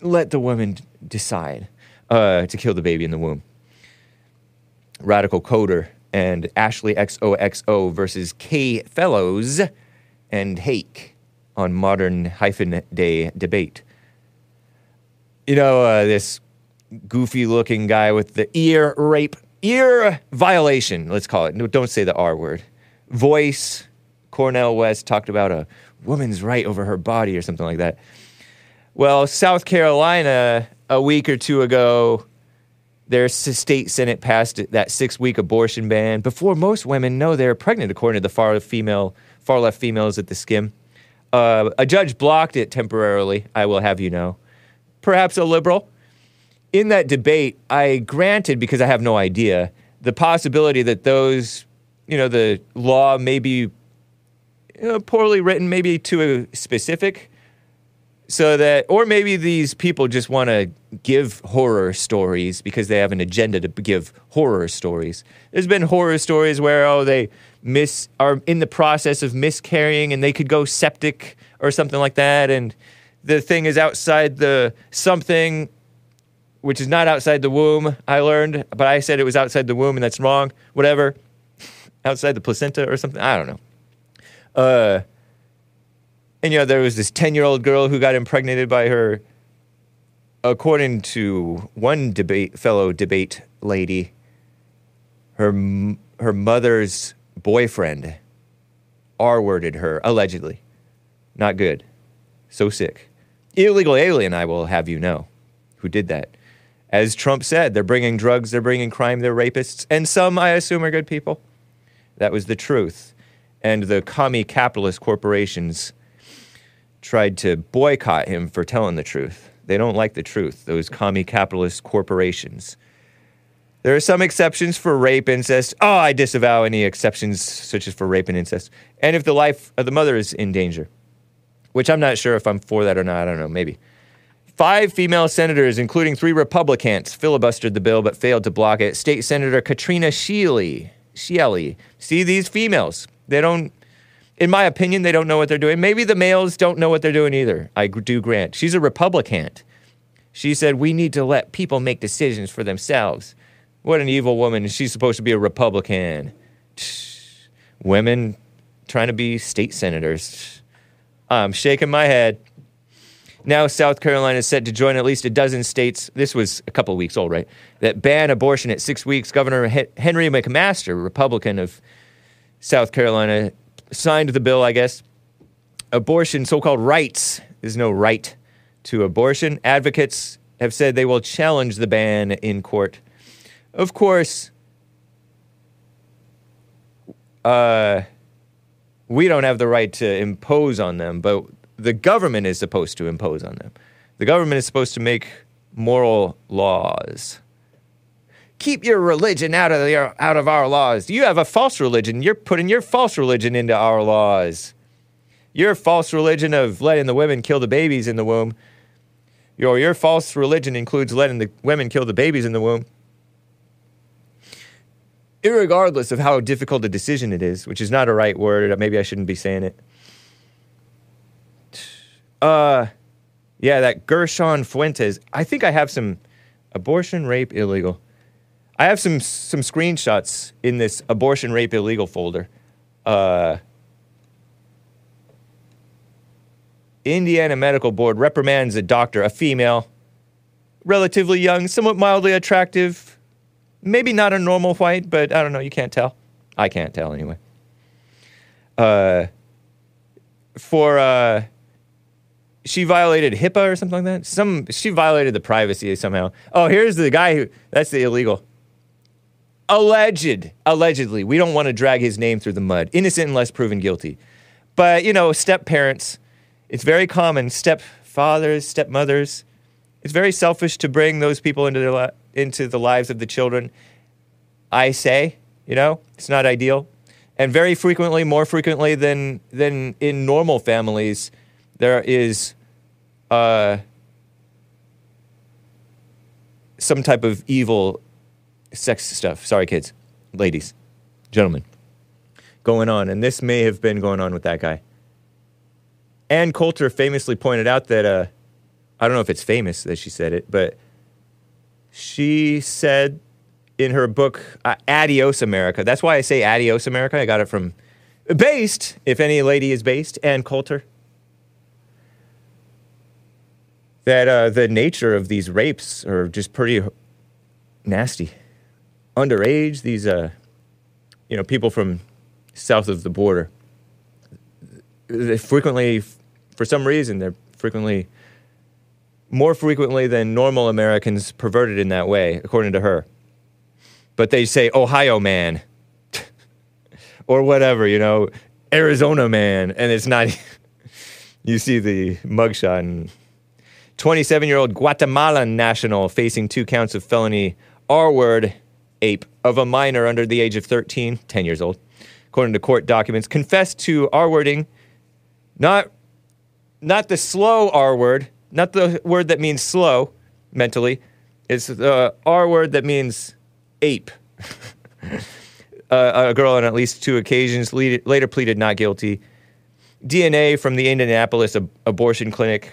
Let the woman decide to kill the baby in the womb. Radical Coder and Ashley XOXO versus K Fellows and Hake on Modern Day Debate. You know, this goofy-looking guy with the ear violation, let's call it. No, don't say the R word. Voice, Cornel West talked about a woman's right over her body or something like that. Well, South Carolina, a week or two ago, their state senate passed that 6-week abortion ban before most women know they're pregnant, according to the far-left females at the skim. A judge blocked it temporarily, I will have you know. Perhaps a liberal. In that debate, I granted, because I have no idea, the possibility that those, you know, the law may be poorly written, maybe too specific, so that, or maybe these people just want to give horror stories because they have an agenda to give horror stories. There's been horror stories where, they are in the process of miscarrying and they could go septic or something like that, and the thing is outside the something... which is not outside the womb, I learned, but I said it was outside the womb, and that's wrong, whatever. Outside the placenta or something, I don't know. And, you know, there was this 10-year-old girl who got impregnated by her according to one fellow debate lady, her mother's boyfriend R-worded her, allegedly. Not good. So sick. Illegal alien, I will have you know, who did that. As Trump said, they're bringing drugs, they're bringing crime, they're rapists, and some, I assume, are good people. That was the truth. And the commie capitalist corporations tried to boycott him for telling the truth. They don't like the truth, those commie capitalist corporations. There are some exceptions for rape, incest. Oh, I disavow any exceptions such as for rape and incest. And if the life of the mother is in danger, which I'm not sure if I'm for that or not. I don't know, maybe. 5 female senators, including 3 Republicans, filibustered the bill but failed to block it. State Senator Katrina Shealy. See, these females, they don't, in my opinion, they don't know what they're doing. Maybe the males don't know what they're doing either. I do grant. She's a Republican. She said, we need to let people make decisions for themselves. What an evil woman. She's supposed to be a Republican. Women trying to be state senators. I'm shaking my head. Now South Carolina is set to join at least a dozen states, this was a couple of weeks old, right, that ban abortion at 6 weeks. Governor Henry McMaster, Republican of South Carolina, signed the bill, I guess. Abortion, so-called rights, there's no right to abortion. Advocates have said they will challenge the ban in court. Of course, we don't have the right to impose on them, but the government is supposed to impose on them. The government is supposed to make moral laws. Keep your religion out of our laws. You have a false religion. You're putting your false religion into our laws. Your false religion of letting the women kill the babies in the womb. Your false religion includes letting the women kill the babies in the womb. Irregardless of how difficult a decision it is, which is not a right word. Maybe I shouldn't be saying it. Yeah, that Gershon Fuentes. I think I have some abortion, rape, illegal. I have some screenshots in this abortion, rape, illegal folder. Indiana Medical Board reprimands a doctor, a female, relatively young, somewhat mildly attractive, maybe not a normal white, but I don't know, you can't tell. I can't tell anyway. She violated HIPAA or something like that. She violated the privacy somehow. Oh, here's the guy that's the illegal. Allegedly. We don't want to drag his name through the mud. Innocent unless proven guilty. But, you know, step-parents, it's very common, step-fathers, step-mothers, it's very selfish to bring those people into the lives of the children. I say, you know, it's not ideal. And very frequently, more frequently than in normal families, there is some type of evil sex stuff. Sorry, kids, ladies, gentlemen, going on. And this may have been going on with that guy. Ann Coulter famously pointed out that, I don't know if it's famous that she said it, but she said in her book, Adios, America. That's why I say Adios, America. I got it from based, if any lady is based, Ann Coulter. That the nature of these rapes are just pretty nasty. Underage, these, you know, people from south of the border, they frequently, for some reason, they're frequently, more frequently than normal Americans, perverted in that way, according to her. But they say, Ohio man, or whatever, you know, Arizona man, and it's not, you see the mugshot and 27-year-old Guatemalan national facing 2 counts of felony R-word ape of a minor under the age of 13, 10 years old, according to court documents, confessed to R-wording, not the slow R-word, not the word that means slow mentally, it's the R-word that means ape. A girl on at least 2 occasions later pleaded not guilty. DNA from the Indianapolis abortion clinic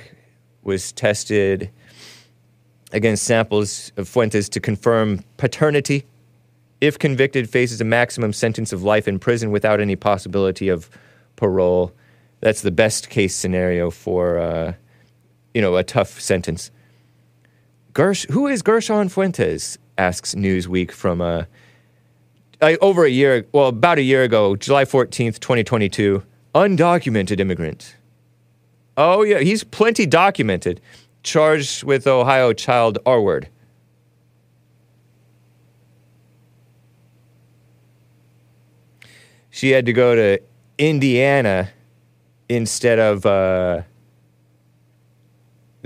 was tested against samples of Fuentes to confirm paternity. If convicted, faces a maximum sentence of life in prison without any possibility of parole. That's the best case scenario for, you know, a tough sentence. Who is Gershon Fuentes? Asks Newsweek from about a year ago, July 14th, 2022. Undocumented immigrant. Oh, yeah, he's plenty documented. Charged with Ohio child R-word. She had to go to Indiana instead of,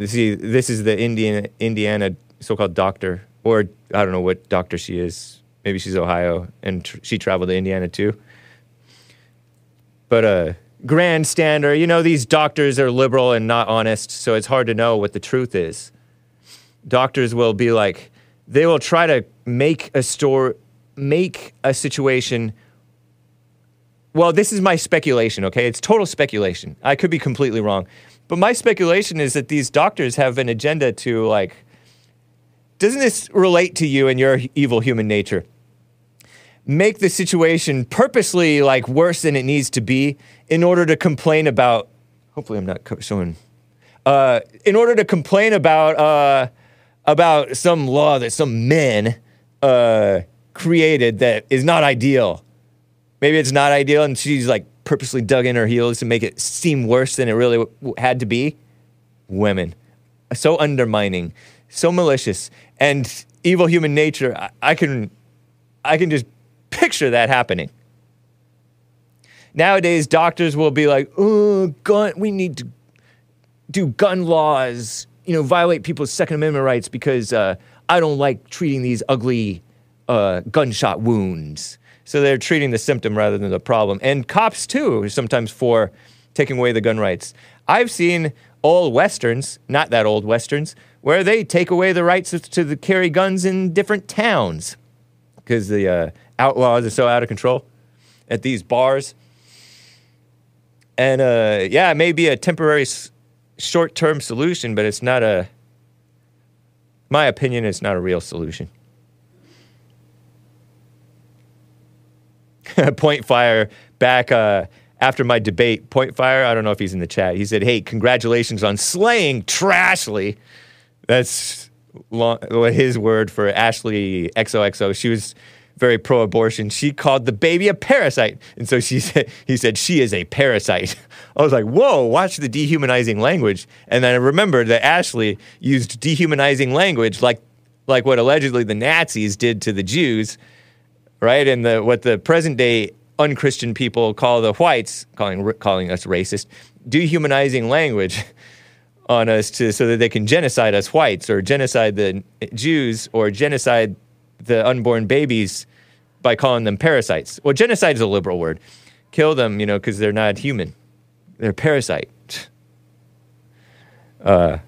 see, this is the Indiana so-called doctor, or I don't know what doctor she is. Maybe she's Ohio, and she traveled to Indiana too. But grandstander, you know, these doctors are liberal and not honest, so it's hard to know what the truth is. Doctors will be like, they will try to make a situation. Well, this is my speculation, okay? It's total speculation. I could be completely wrong. But my speculation is that these doctors have an agenda to, like, doesn't this relate to you and your evil human nature? Make the situation purposely, like, worse than it needs to be in order to complain about, hopefully I'm not showing, in order to complain about some law that some men, created that is not ideal. Maybe it's not ideal, and she's, like, purposely dug in her heels to make it seem worse than it really had to be. Women. So undermining. So malicious. And evil human nature, I can just picture that happening. Nowadays, doctors will be like, we need to do gun laws, you know, violate people's Second Amendment rights because I don't like treating these ugly gunshot wounds. So they're treating the symptom rather than the problem. And cops, too, are sometimes for taking away the gun rights. I've seen old Westerns, not that old Westerns, where they take away the rights to carry guns in different towns because the outlaws are so out of control at these bars. And, it may be a temporary short-term solution, but it's not a... my opinion, it's not a real solution. Point Fire back after my debate. Point Fire, I don't know if he's in the chat. He said, hey, congratulations on slaying Trashly. That's his word for Ashley XOXO. She was very pro-abortion. She called the baby a parasite. And so he said, she is a parasite. I was like, whoa, watch the dehumanizing language. And then I remembered that Ashley used dehumanizing language like what allegedly the Nazis did to the Jews. Right, and what the present-day unchristian people call the whites, calling us racist, dehumanizing language on us so that they can genocide us whites or genocide the Jews or genocide the unborn babies by calling them parasites. Well, genocide is a liberal word. Kill them, you know, because they're not human. They're parasite. By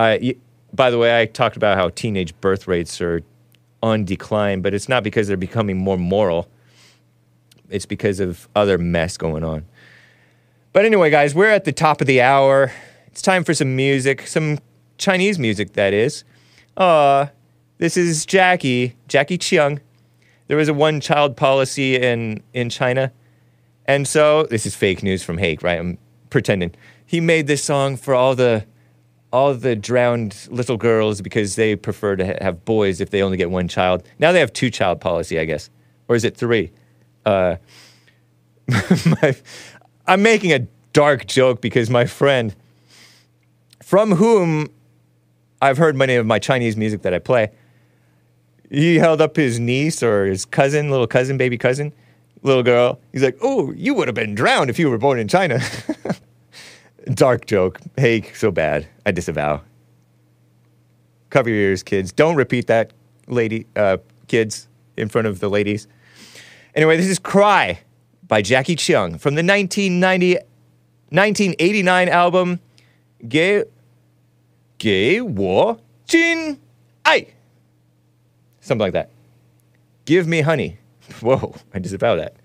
the way, I talked about how teenage birth rates are on decline, but it's not because they're becoming more moral. It's because of other mess going on. But anyway, guys, we're at the top of the hour. It's time for some music, some Chinese music, that is. This is Jackie Cheung. There was a one-child policy in China, and so this is fake news from Hake, right? I'm pretending. He made this song for all the drowned little girls because they prefer to have boys if they only get one child. Now they have two-child policy, I guess. Or is it three? I'm making a dark joke because my friend, from whom I've heard many of my Chinese music that I play, he held up his niece or his cousin, little cousin, baby cousin, little girl. He's like, oh, you would have been drowned if you were born in China. Dark joke. Hey, so bad. I disavow. Cover your ears, kids. Don't repeat that, kids, in front of the ladies. Anyway, this is Cry by Jackie Cheung from the 1989 album Ge Wo Jin Ai. Something like that. Give Me Honey. Whoa, I disavow that.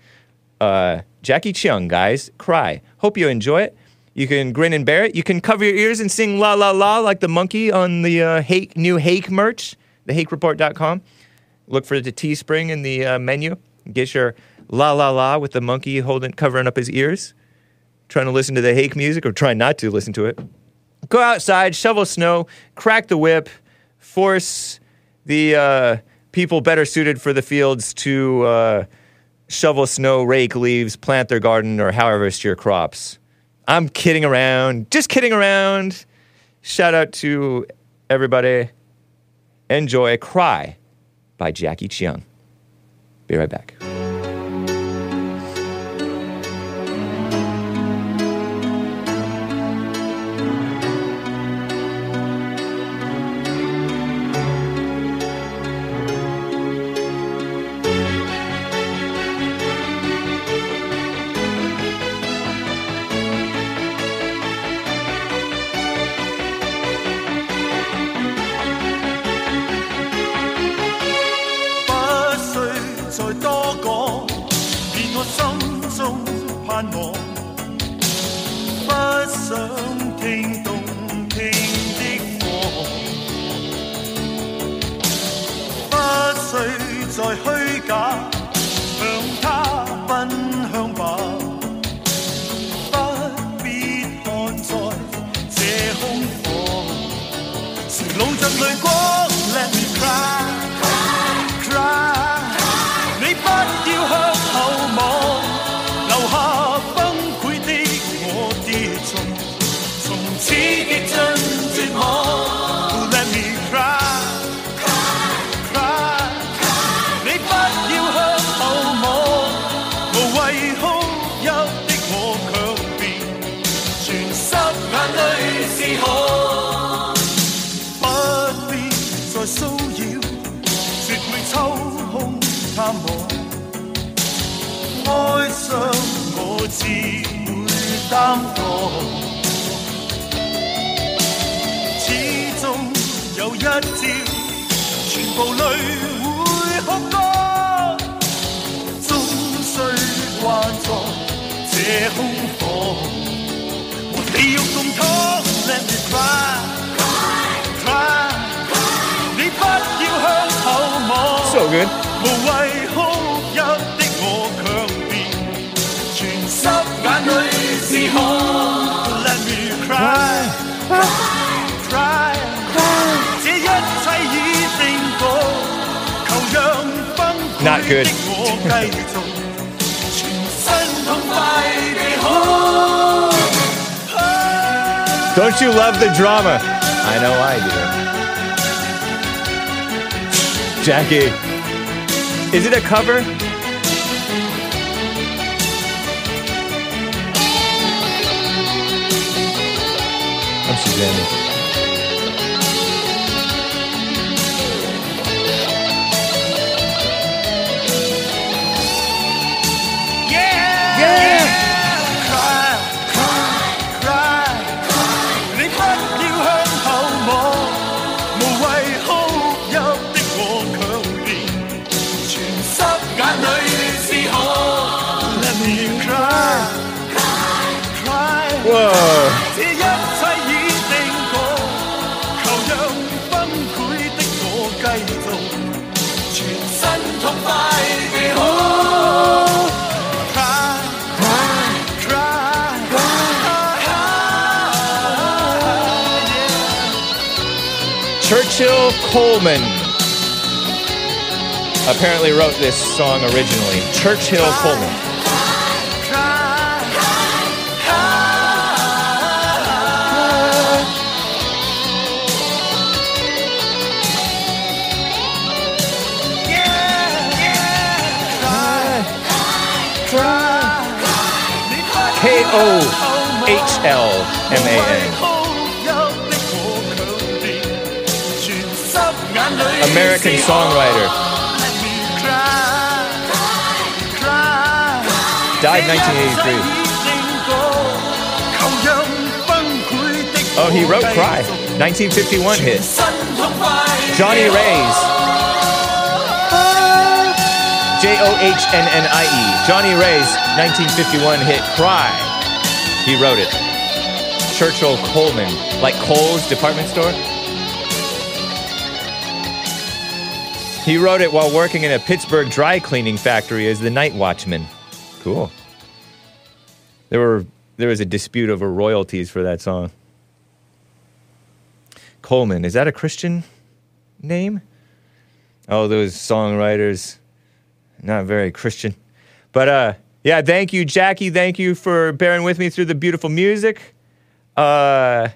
Jackie Cheung, guys. Cry. Hope you enjoy it. You can grin and bear it. You can cover your ears and sing La La La like the monkey on the Hake, new Hake merch, thehakereport.com. Look for the Teespring in the menu. Get your La La La with the monkey covering up his ears, trying to listen to the Hake music, or trying not to listen to it. go outside, shovel snow, crack the whip, force the people better suited for the fields to shovel snow, rake leaves, plant their garden, or harvest your crops. I'm kidding around. Just kidding around. Shout out to everybody. Enjoy Cry by Jackie Cheung. Be right back. So good. Let me cry, cry, cry, cry. Not good. Don't you love the drama? I know I do. Jackie, is it a cover? I'm Suzanne. Churchill Kohlman apparently wrote this song originally. Churchill Kohlman. Kohlman. American songwriter. Died 1983. Oh, he wrote Cry. 1951 hit. Johnny Rays. Johnie. Johnny Rays, 1951 hit Cry. He wrote it. Churchill Kohlman, like Kohl's department store. He wrote it while working in a Pittsburgh dry cleaning factory as the night watchman. Cool. There was a dispute over royalties for that song. Kohlman. Is that a Christian name? Oh, those songwriters. Not very Christian. But, yeah, thank you, Jackie. Thank you for bearing with me through the beautiful music. Don't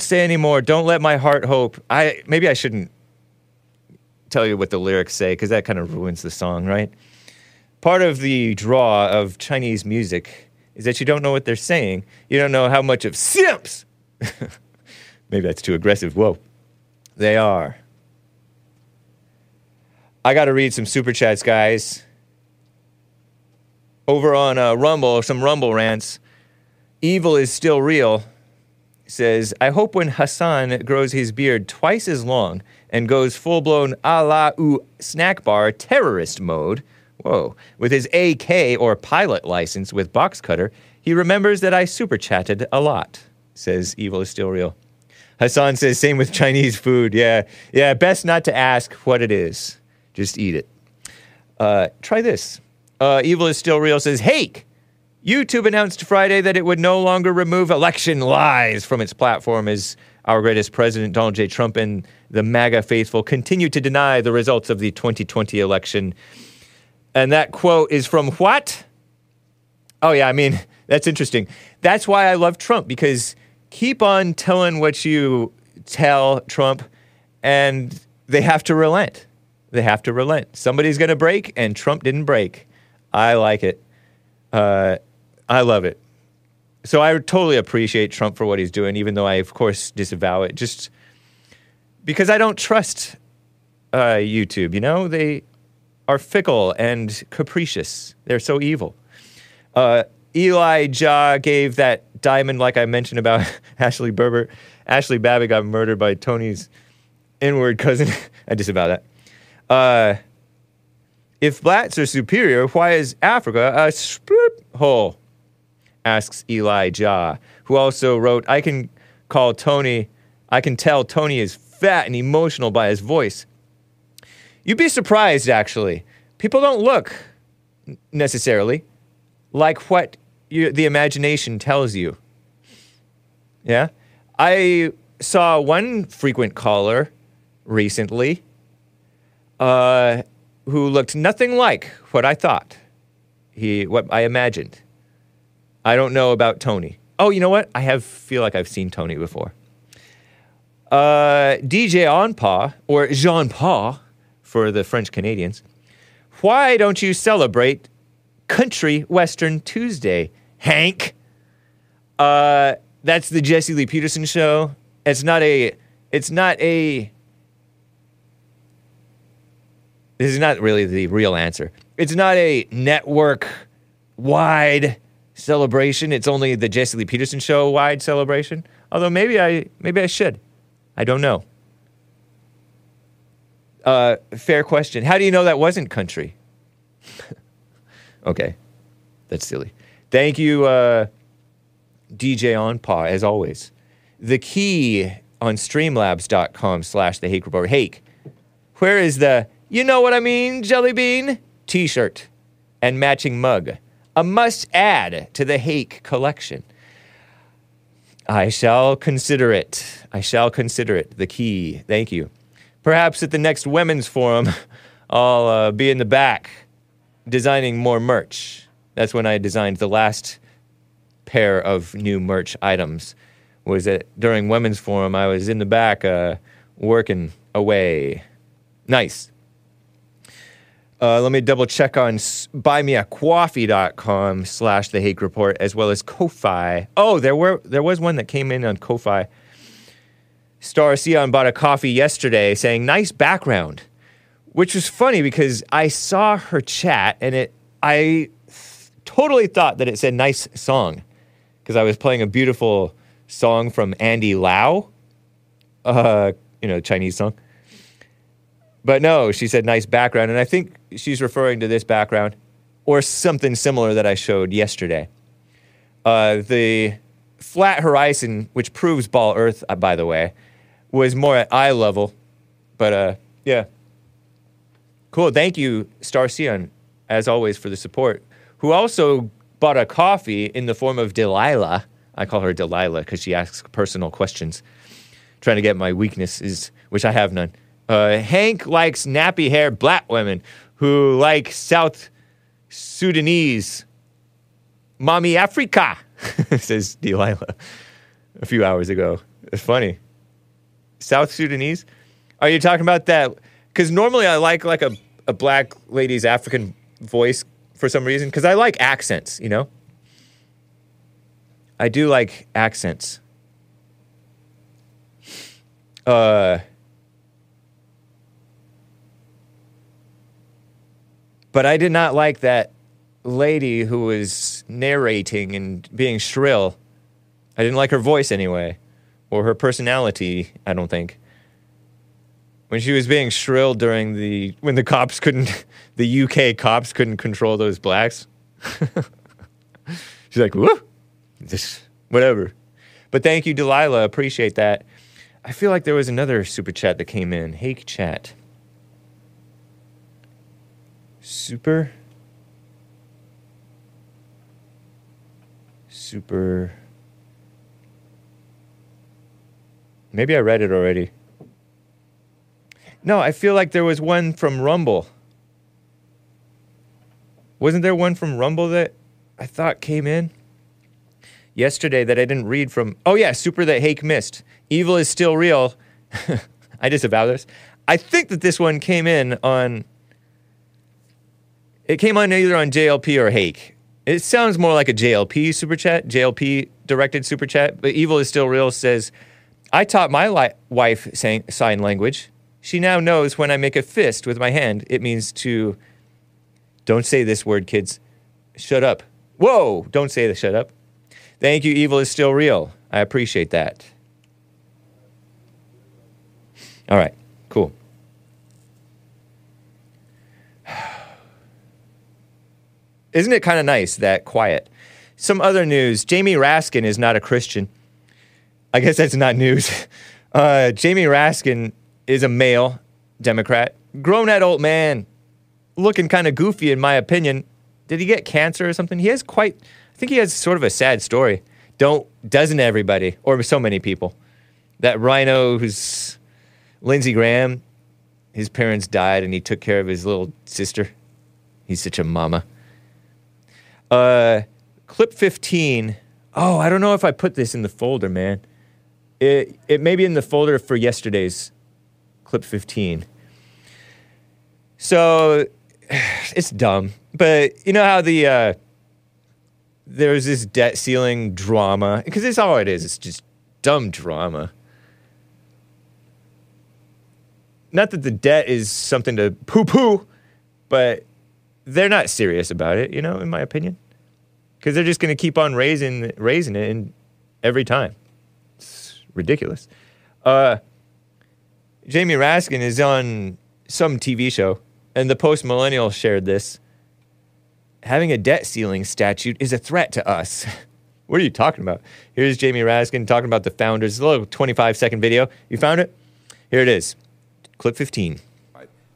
say anymore. Don't let my heart hope. Maybe I shouldn't tell you what the lyrics say, because that kind of ruins the song, right? Part of the draw of Chinese music is that you don't know what they're saying. You don't know how much of simps. Maybe that's too aggressive. Whoa. They are. I got to read some super chats, guys. Over on Rumble, some Rumble rants. Evil is Still Real says, I hope when Hassan grows his beard twice as long and goes full-blown a la ooh snack bar terrorist mode, whoa, with his AK or pilot license with box cutter, he remembers that I super chatted a lot, says Evil is Still Real. Hassan says, same with Chinese food. Yeah, best not to ask what it is. Just eat it. Try this. Evil is Still Real says, Hake! YouTube announced Friday that it would no longer remove election lies from its platform as our greatest president, Donald J. Trump, and the MAGA faithful continue to deny the results of the 2020 election. And that quote is from what? Oh, yeah, I mean, that's interesting. That's why I love Trump, because keep on telling what you tell Trump, and they have to relent. They have to relent. Somebody's going to break, and Trump didn't break. I like it. I love it. So I totally appreciate Trump for what he's doing, even though I, of course, disavow it. Just because I don't trust YouTube, you know? They are fickle and capricious. They're so evil. Eli Jha gave that diamond, like I mentioned about Ashley Berber. Ashley Babbitt got murdered by Tony's inward cousin. I disavow that. If blacks are superior, why is Africa a split hole? Asks Eli Jha, who also wrote, I can tell Tony is fat and emotional by his voice. You'd be surprised, actually. People don't look, necessarily, like what the imagination tells you. Yeah? I saw one frequent caller recently, who looked nothing like what I thought, what I imagined. I don't know about Tony. Oh, you know what? I feel like I've seen Tony before. DJ Onpa, or Jean-Paul, for the French Canadians. Why don't you celebrate Country Western Tuesday, Hank? That's the Jesse Lee Peterson show. This is not really the real answer. It's not a network-wide celebration. It's only the Jesse Lee Peterson show-wide celebration. Although maybe I should. I don't know. Fair question. How do you know that wasn't country? Okay. That's silly. Thank you, DJ Onpa, as always. The key on streamlabs.com/thehake report. Hake, where is the... You know what I mean, Jelly Bean? T-shirt and matching mug. A must-add to the Hake collection. I shall consider it. I shall consider it. The key. Thank you. Perhaps at the next women's forum, I'll be in the back designing more merch. That's when I designed the last pair of new merch items. Was that during women's forum, I was in the back working away. Nice. Let me double check on buymeacoffee.com/thehake report, as well as Ko-Fi. Oh, there was one that came in on Ko-Fi. Star Sion bought a coffee yesterday saying, nice background, which was funny because I saw her chat and I totally thought that it said nice song because I was playing a beautiful song from Andy Lau, Chinese song. But no, she said nice background, and I think she's referring to this background or something similar that I showed yesterday. The flat horizon, which proves ball Earth, by the way, was more at eye level. But, yeah. Cool. Thank you, Star Sion, as always, for the support, who also bought a coffee in the form of Delilah. I call her Delilah because she asks personal questions. trying to get my weaknesses, which I have none. Hank likes nappy-haired black women who like South Sudanese. Mommy Africa, says Delilah a few hours ago. It's funny. South Sudanese? Are you talking about that? Because normally I like a black lady's African voice for some reason. Because I like accents, you know? I do like accents. But I did not like that lady who was narrating and being shrill. I didn't like her voice anyway. Or her personality, I don't think. When she was being shrill during when the cops couldn't, the UK cops couldn't control those blacks. She's like, whoop, this, whatever. But thank you, Delilah, appreciate that. I feel like there was another super chat that came in. Hake chat. Super. Maybe I read it already. No, I feel like there was one from Rumble. Wasn't there one from Rumble that I thought came in yesterday that I didn't read from? Oh yeah, super that Hake missed. Evil is still real. I disavow this. I think that this one came in on... It came on either on JLP or Hake. It sounds more like a JLP super chat, JLP-directed super chat, but Evil is Still Real says, I taught my wife sign language. She now knows when I make a fist with my hand, it means to... Don't say this word, kids. Shut up. Whoa! Don't say the shut up. Thank you, Evil is Still Real. I appreciate that. All right, cool. Isn't it kind of nice, that quiet? Some other news. Jamie Raskin is not a Christian. I guess that's not news. Jamie Raskin is a male Democrat. Grown-up old man. Looking kind of goofy, in my opinion. Did he get cancer or something? I think he has sort of a sad story. Doesn't everybody? Or so many people. That rhino who's... Lindsey Graham, his parents died and he took care of his little sister. He's such a mama. Clip 15. Oh, I don't know if I put this in the folder, man. It may be in the folder for yesterday's clip 15. So, it's dumb. But you know how there's this debt ceiling drama? Because that's all it is. It's just dumb drama. Not that the debt is something to poo-poo, but they're not serious about it, you know, in my opinion. Because they're just going to keep on raising it every time. It's ridiculous. Jamie Raskin is on some TV show, and the post-millennial shared this. Having a debt ceiling statute is a threat to us. What are you talking about? Here's Jamie Raskin talking about the founders. A little 25-second video. You found it? Here it is. Clip 15.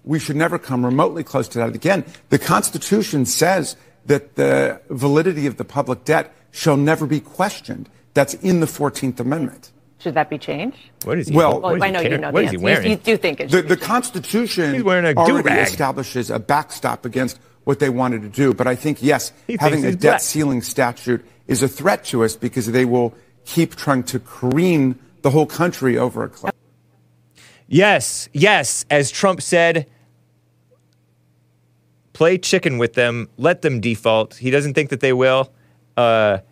We should never come remotely close to that again. The Constitution says that the validity of the public debt shall never be questioned. That's in the 14th Amendment. Should that be changed? What is he? Well, I know you know the answer. You do think it should be changed. The Constitution already establishes a backstop against what they wanted to do. But I think, yes, having a debt ceiling statute is a threat to us because they will keep trying to careen the whole country over a cliff. Yes, as Trump said, play chicken with them, let them default. He doesn't think that they will. That's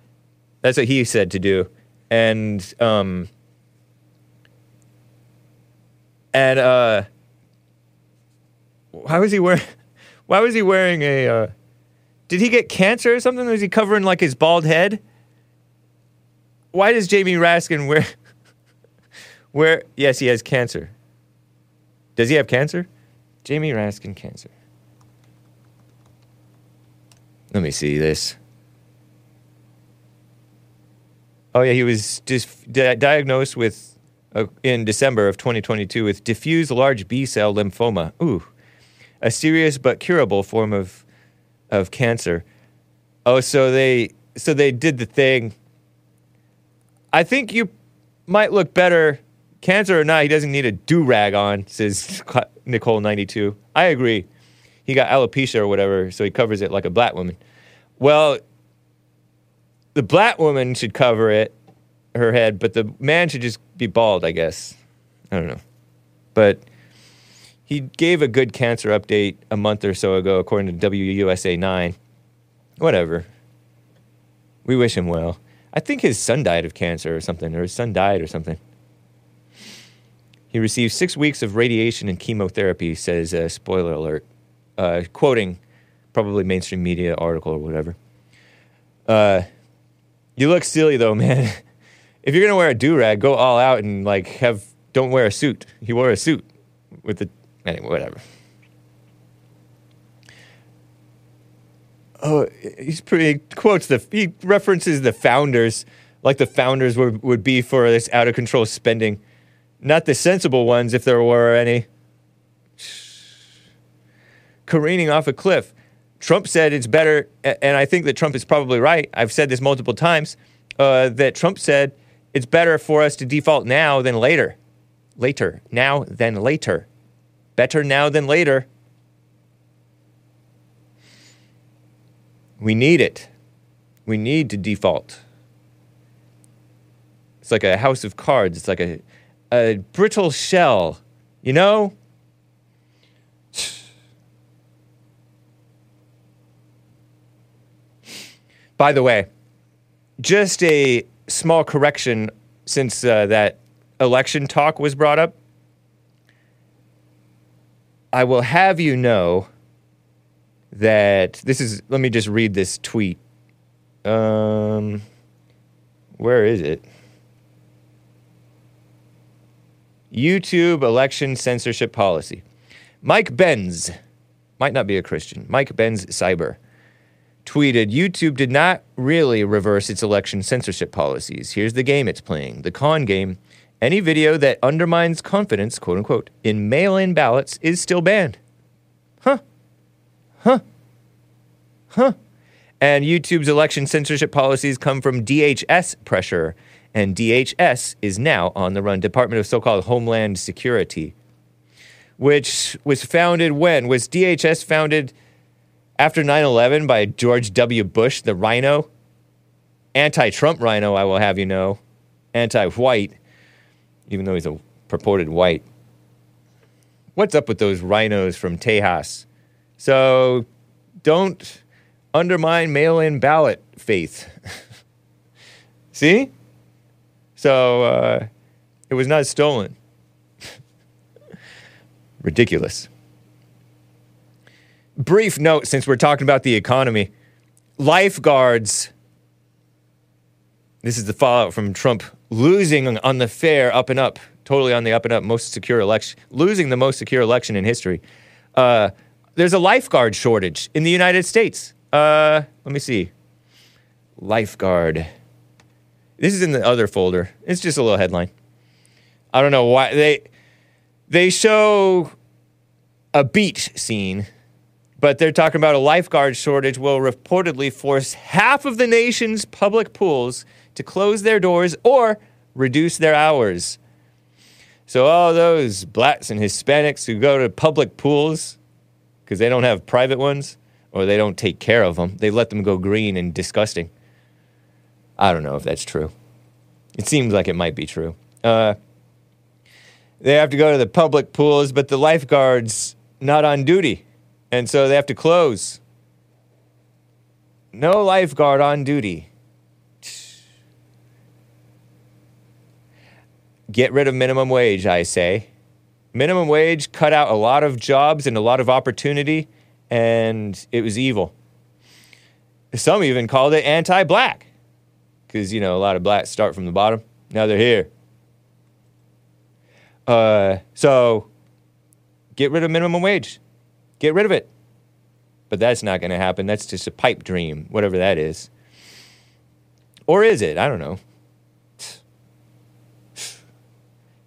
what he said to do. And why was he wearing a, did he get cancer or something? Was he covering, like, his bald head? Why does Jamie Raskin wear, yes, he has cancer. Does he have cancer? Jamie Raskin cancer. Let me see this. Oh, yeah, he was diagnosed with, in December of 2022, with diffuse large B-cell lymphoma. Ooh. A serious but curable form of cancer. Oh, so they did the thing. I think you might look better Cancer or not, he doesn't need a do-rag on, says Nicole92. I agree. He got alopecia or whatever, so he covers it like a black woman. Well, the black woman should cover it, her head, but the man should just be bald, I guess. I don't know. But he gave a good cancer update a month or so ago, according to WUSA 9. Whatever. We wish him well. I think his son died of cancer or something, or his son died or something. He received 6 weeks of radiation and chemotherapy, says, spoiler alert, quoting probably mainstream media article or whatever. You look silly, though, man. If you're going to wear a do-rag, go all out and, like, don't wear a suit. He wore a suit with the... Anyway, whatever. Oh, he quotes he references the founders, like the founders would be for this out-of-control spending. Not the sensible ones, if there were any. Careening off a cliff. Trump said it's better, and I think that Trump is probably right. I've said this multiple times, that Trump said it's better for us to default now than later. Now than later. Better now than later. We need it. We need to default. It's like a house of cards. It's like a brittle shell, you know? By the way, just a small correction since that election talk was brought up. I will have you know that this is... Let me just read this tweet. Where is it? YouTube election censorship policy. Mike Benz, might not be a Christian, Mike Benz Cyber, tweeted, YouTube did not really reverse its election censorship policies. Here's the game it's playing, the con game. Any video that undermines confidence, quote-unquote, in mail-in ballots is still banned. And YouTube's election censorship policies come from DHS pressure, and DHS is now on the run, Department of so-called Homeland Security, which was founded when? Was DHS founded after 9/11 by George W. Bush, the rhino? Anti-Trump rhino, I will have you know. Anti-white, even though he's a purported white. What's up with those rhinos from Tejas? So, don't undermine mail-in ballot faith. See? So, it was not stolen. Ridiculous. Brief note, since we're talking about the economy. Lifeguards. This is the fallout from Trump losing on the fair up and up. Totally on the up and up. Most secure election. Losing the most secure election in history. There's a lifeguard shortage in the United States. Let me see. Lifeguard. This is in the other folder. It's just a little headline. I don't know why. They show a beach scene, but they're talking about a lifeguard shortage will reportedly force half of the nation's public pools to close their doors or reduce their hours. So all those blacks and Hispanics who go to public pools... because they don't have private ones, or they don't take care of them. They let them go green and disgusting. I don't know if that's true. It seems like it might be true. They have to go to the public pools, but the lifeguard's not on duty, and so they have to close. No lifeguard on duty. Get rid of minimum wage, I say. Minimum wage cut out a lot of jobs and a lot of opportunity, and it was evil. Some even called it anti-black, because, you know, a lot of blacks start from the bottom. Now they're here. So, get rid of minimum wage. Get rid of it. But that's not going to happen. That's just a pipe dream, whatever that is. Or is it? I don't know.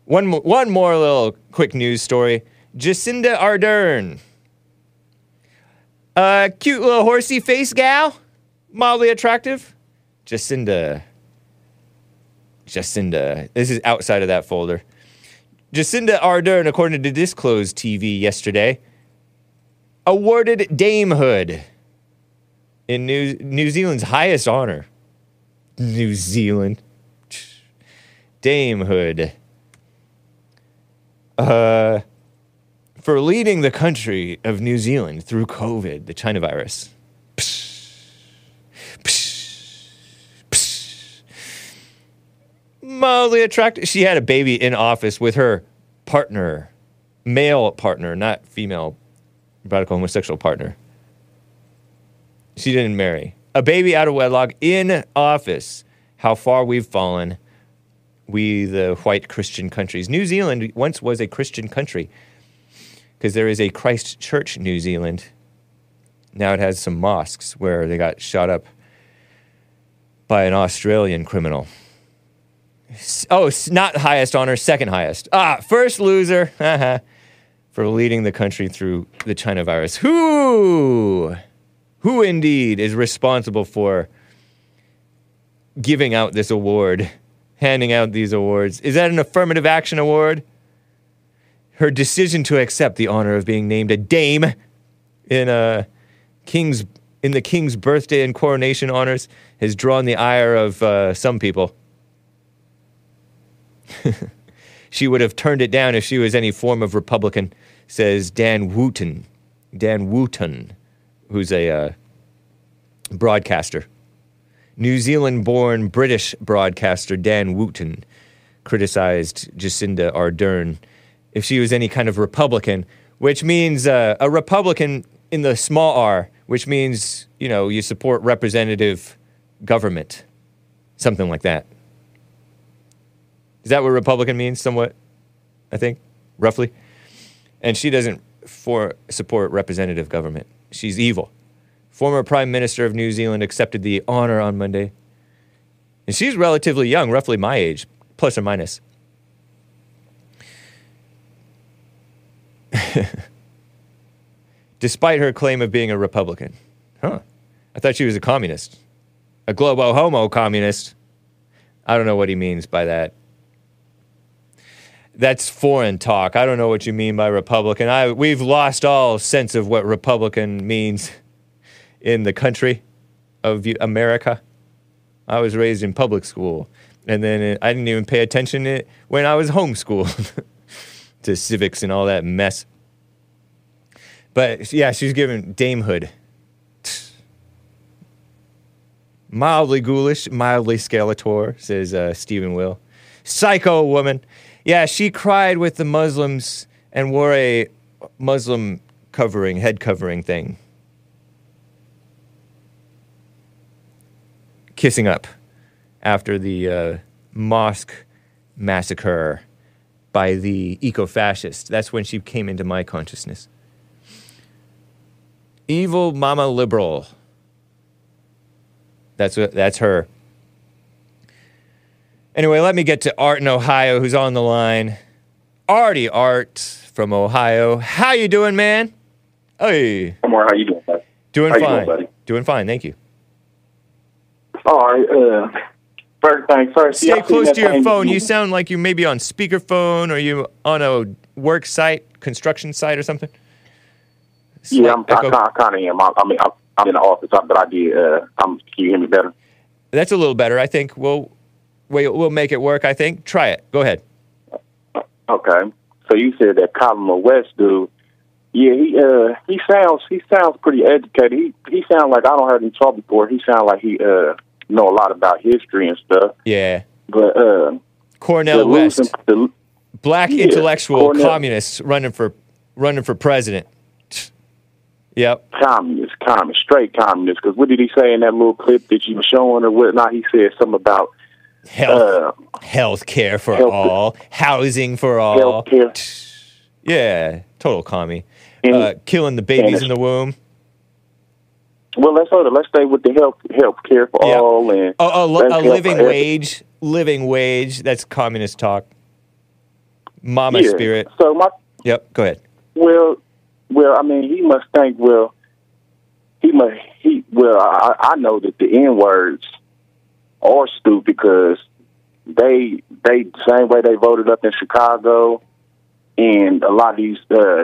One more little quick news story. Jacinda Ardern. Cute little horsey face gal. Mildly attractive. Jacinda. This is outside of that folder. Jacinda Ardern, according to Disclosed TV yesterday, awarded damehood in New Zealand's highest honor. New Zealand. Damehood. For leading the country of New Zealand through COVID, the China virus. Mildly attractive. She had a baby in office with her partner, male partner, not female, radical homosexual partner. She didn't marry. A baby out of wedlock in office. How far we've fallen. We, the white Christian countries. New Zealand once was a Christian country because there is a Christ Church, New Zealand. Now it has some mosques where they got shot up by an Australian criminal. Oh, not highest honor, second highest. Ah, first loser for leading the country through the China virus. Who indeed is responsible for giving out this award, handing out these awards? Is that an affirmative action award? Her decision to accept the honor of being named a dame in the king's birthday and coronation honors has drawn the ire of some people. She would have turned it down if she was any form of Republican, says Dan Wooten. Dan Wooten, who's a broadcaster. New Zealand-born British broadcaster Dan Wooten criticized Jacinda Ardern if she was any kind of Republican, which means a Republican in the small r, which means, you know, you support representative government, something like that. Is that what Republican means, somewhat? I think, roughly. And she doesn't support representative government. She's evil. Former Prime Minister of New Zealand accepted the honor on Monday. And she's relatively young, roughly my age, plus or minus. Despite her claim of being a Republican. Huh. I thought she was a communist. A globo homo communist. I don't know what he means by that. That's foreign talk. I don't know what you mean by Republican. We've lost all sense of what Republican means in the country of America. I was raised in public school, and then I didn't even pay attention to it when I was homeschooled to civics and all that mess. But, yeah, she's given damehood. Mildly ghoulish, mildly Skeletor, says Stephen Will. Psycho woman. Yeah, she cried with the Muslims and wore a Muslim covering, head covering thing. Kissing up after the mosque massacre by the eco-fascists. That's when she came into my consciousness. Evil mama liberal. That's her. Anyway, let me get to Art in Ohio, who's on the line. Artie Art from Ohio. How you doing, man? Hey. Omar, how you doing, buddy? Doing fine. How you doing, buddy? Doing fine, thank you. All right. First thing first. Stay close to your phone. You sound like you may be on speakerphone or you on a work site, construction site or something. Yeah, I kind of am. I mean, I'm in the office, but I did. Can you hear me better? That's a little better, I think. Well... We'll make it work, I think. Try it. Go ahead. Okay. So you said that Cornel West dude. Yeah, he sounds pretty educated. He sounds like I don't heard him talk before. He sounds like he know a lot about history and stuff. Yeah. But Cornel West, black intellectual communist running for president. Yep. Communist, straight communist. Because what did he say in that little clip that you were showing or whatnot? He said something about. Health care for all, housing for all. Yeah, total commie. Killing the babies in the womb. Well, let's stay with the health care for all and a living wage. Living wage. That's communist talk. Mama spirit. So go ahead. Well, I mean, he must think. Well, I know that the N-words. Or stupid because they same way they voted up in Chicago and a lot of these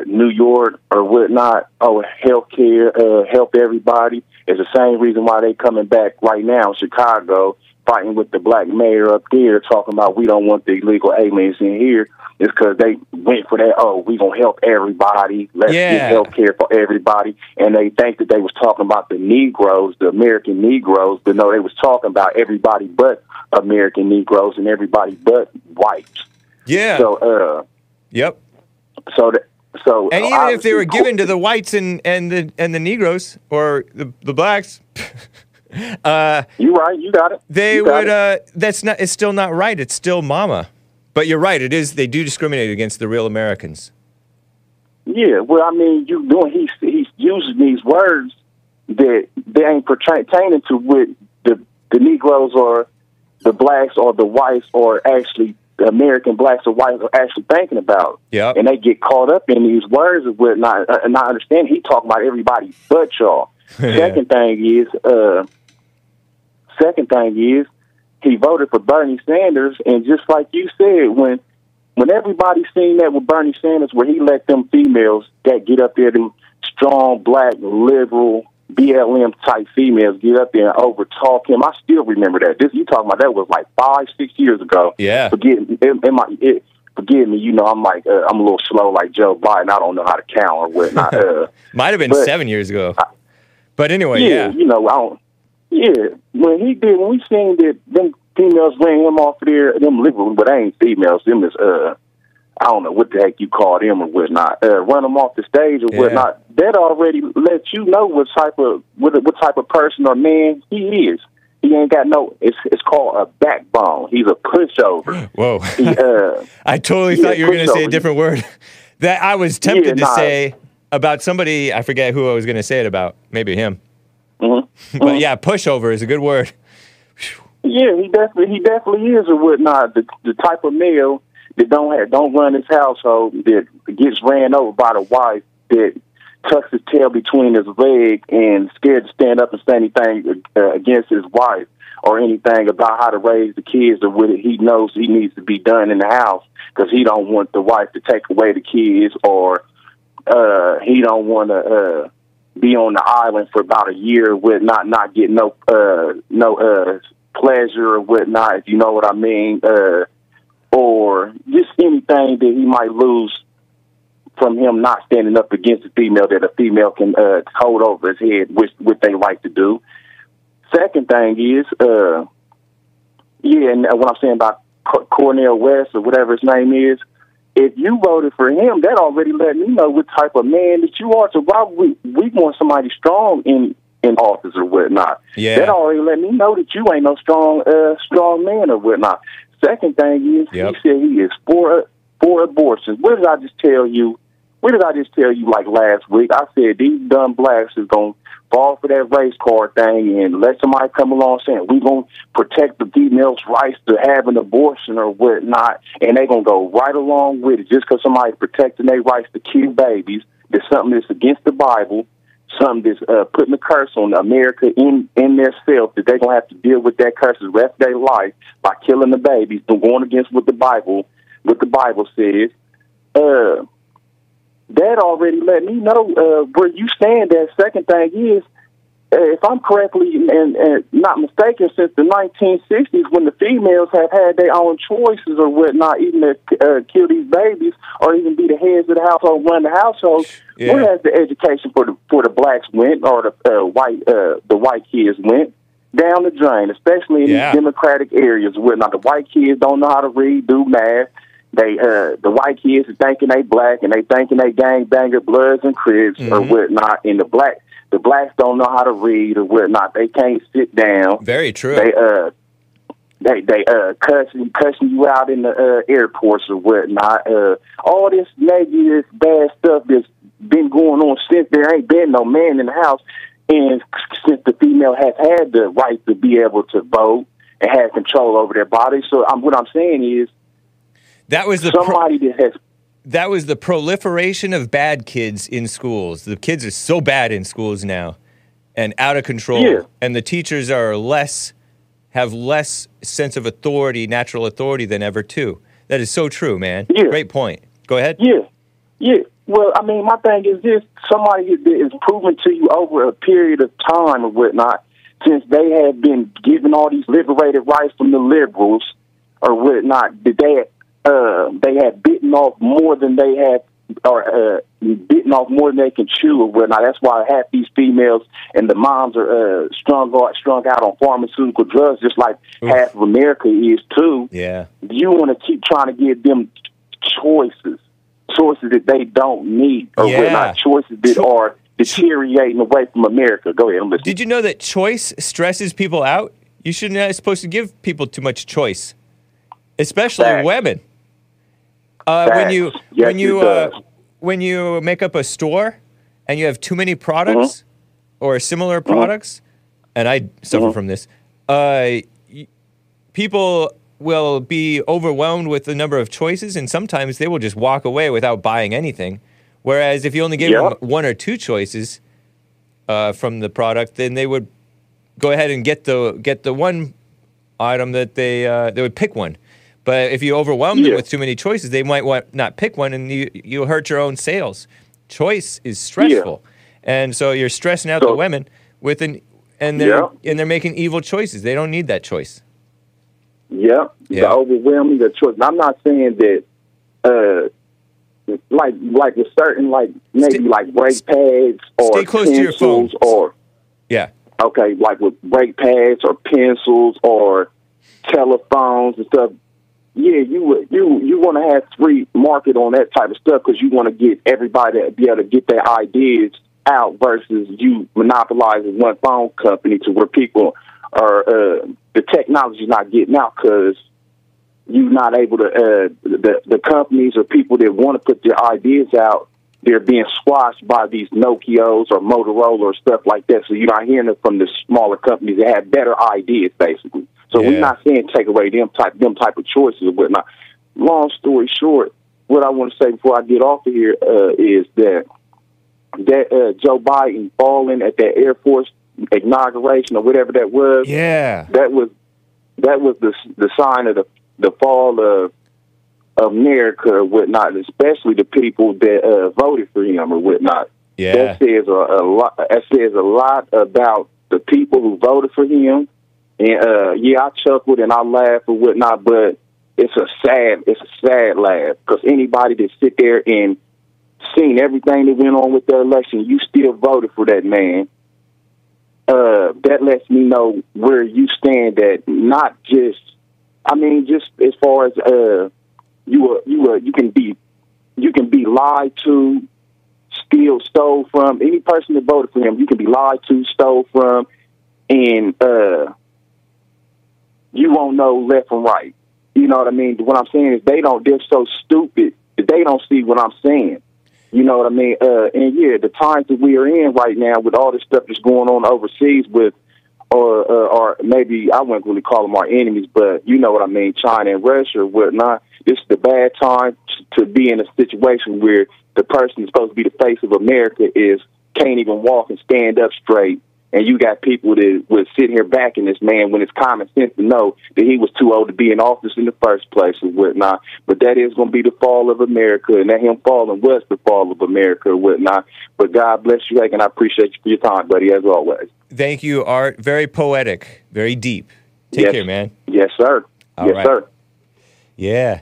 New York or whatnot, healthcare, help everybody. It's the same reason why they coming back right now in Chicago, fighting with the black mayor up there, talking about we don't want the illegal aliens in here. It's because they went for that, oh, we going to help everybody. Let's get health care for everybody. And they think that they was talking about the Negroes, the American Negroes, but no, they was talking about everybody but American Negroes and everybody but whites. Yeah. So, So and even if they were given to the whites and the Negroes or the blacks, you're right. You got it. They would. That's not. It's still not right. It's still mama. But you're right. It is. They do discriminate against the real Americans. Yeah. Well, I mean, you doing. He's using these words that they ain't pertaining to what the Negroes or the blacks or the whites or actually. The American blacks or whites are actually thinking about. Yep. And they get caught up in these words and whatnot. And I understand he talking about everybody but y'all. Second thing is, he voted for Bernie Sanders, and just like you said, when everybody seen that with Bernie Sanders, where he let them females that get up there, them strong, black, liberal, BLM-type females get up there and over-talk him. I still remember that. This you talking about, that was like 5-6 years ago. Yeah. Forgive me, you know, I'm a little slow like Joe Biden. I don't know how to count or whatnot. Might have been 7 years ago. But anyway, yeah. You know, when we seen that them females ran him off there, them liberals, but they ain't females, them is, I don't know what the heck you call them or whatnot. Run them off the stage or whatnot. That already lets you know what type of person or man he is. He ain't got no. It's called a backbone. He's a pushover. Whoa! I totally thought you were going to say a different word. That I was tempted to say about somebody. I forget who I was going to say it about. Maybe him. Mm-hmm. But yeah, pushover is a good word. Yeah, he definitely is or whatnot. The type of male. That don't run his household, that gets ran over by the wife, that tucks his tail between his leg and scared to stand up and say anything against his wife or anything about how to raise the kids or what he knows he needs to be done in the house because he don't want the wife to take away the kids or he don't want to be on the island for about a year with not getting no pleasure or whatnot, if you know what I mean, or just anything that he might lose from him not standing up against a female that a female can hold over his head, which they like to do. Second thing is, and what I'm saying about Cornel West or whatever his name is, if you voted for him, that already let me know what type of man that you are. So why we want somebody strong in office or whatnot? Yeah. That already let me know that you ain't no strong man or whatnot. Second thing is, he said he is for abortions. What did I just tell you? Like last week? I said these dumb blacks is going to fall for that race card thing and let somebody come along saying we're going to protect the female's rights to have an abortion or whatnot, and they're going to go right along with it just because somebody's protecting their rights to kill babies. There's something that's against the Bible, something that's putting a curse on America in their self, that they're going to have to deal with that curse the rest of their life by killing the babies, going against what the Bible says. That already let me know where you stand at. Second thing is, if I'm correctly and not mistaken, since the 1960s, when the females have had their own choices or whatnot, even to kill these babies or even be the heads of the household, run the household, where has the education for the blacks went or the white kids went? Down the drain, especially in these Democratic areas where the white kids don't know how to read, do math. The white kids are thinking they black and they thinking they gangbanger, Bloods and Crips or whatnot, and the blacks don't know how to read or whatnot. They can't sit down. Very true. They cussing you out in the airports or whatnot. All this negative bad stuff that's been going on since there ain't been no man in the house, and since the female has had the right to be able to vote and have control over their body. So what I'm saying is, that was that was the proliferation of bad kids in schools. The kids are so bad in schools now and out of control. Yeah. And the teachers have less sense of authority, natural authority than ever, too. That is so true, man. Yeah. Great point. Go ahead. Yeah. Well, I mean, my thing is this. Somebody is proving to you over a period of time or whatnot, since they have been given all these liberated rights from the liberals or whatnot, that they have bitten off more than they have, or bitten off more than they can chew or whatnot. That's why half these females and the moms are strung out on pharmaceutical drugs, just like half of America is too. Yeah. You want to keep trying to give them choices that they don't need, or whatnot, choices that are deteriorating away from America. Go ahead and listen. Did you know that choice stresses people out? You shouldn't be supposed to give people too much choice, especially women. When you make up a store and you have too many products or similar products, and I suffer from this, people will be overwhelmed with the number of choices, and sometimes they will just walk away without buying anything. Whereas if you only gave them one or two choices from the product, then they would go ahead and get the one item that they would pick one. But if you overwhelm them with too many choices, they might not pick one, and you'll hurt your own sales. Choice is stressful, and so you're stressing out the women and they're making evil choices. They don't need that choice. The overwhelming the choice. And I'm not saying that. Like a certain, like maybe like brake pads or stay close to your phones, or like with brake pads or pencils or telephones and stuff. Yeah, you want to have free market on that type of stuff because you want to get everybody to be able to get their ideas out, versus you monopolizing one phone company to where people are the technology's not getting out because you're not able to, the companies or people that want to put their ideas out, they're being squashed by these Nokias or Motorola or stuff like that. So you're not hearing it from the smaller companies that have better ideas, basically. So we're not saying take away them type of choices or whatnot. Long story short, what I want to say before I get off of here is that Joe Biden falling at that Air Force inauguration or whatever that was, that was the sign of the fall of America or whatnot, especially the people that voted for him or whatnot. Yeah. That says a lot. That says a lot about the people who voted for him. And I chuckled and I laughed or whatnot, but it's a sad laugh, because anybody that sit there and seen everything that went on with the election, you still voted for that man. That lets me know where you stand. That not just, I mean, just as far as you can be lied to, stole from. Any person that voted for him, you can be lied to, stole from, and you won't know left and right. You know what I mean? What I'm saying is they're so stupid that they don't see what I'm saying. You know what I mean? The times that we are in right now with all this stuff that's going on overseas with, or maybe I wouldn't really call them our enemies, but you know what I mean, China and Russia or whatnot. This is the bad time to be in a situation where the person that's supposed to be the face of America can't even walk and stand up straight. And you got people that would sit here backing this man when it's common sense to know that he was too old to be in office in the first place and whatnot. But that is going to be the fall of America, and that him falling was the fall of America and whatnot. But God bless you, Jake, and I appreciate you for your time, buddy, as always. Thank you, Art. Very poetic, very deep. Take care, man. Yes, sir. All right. Yeah.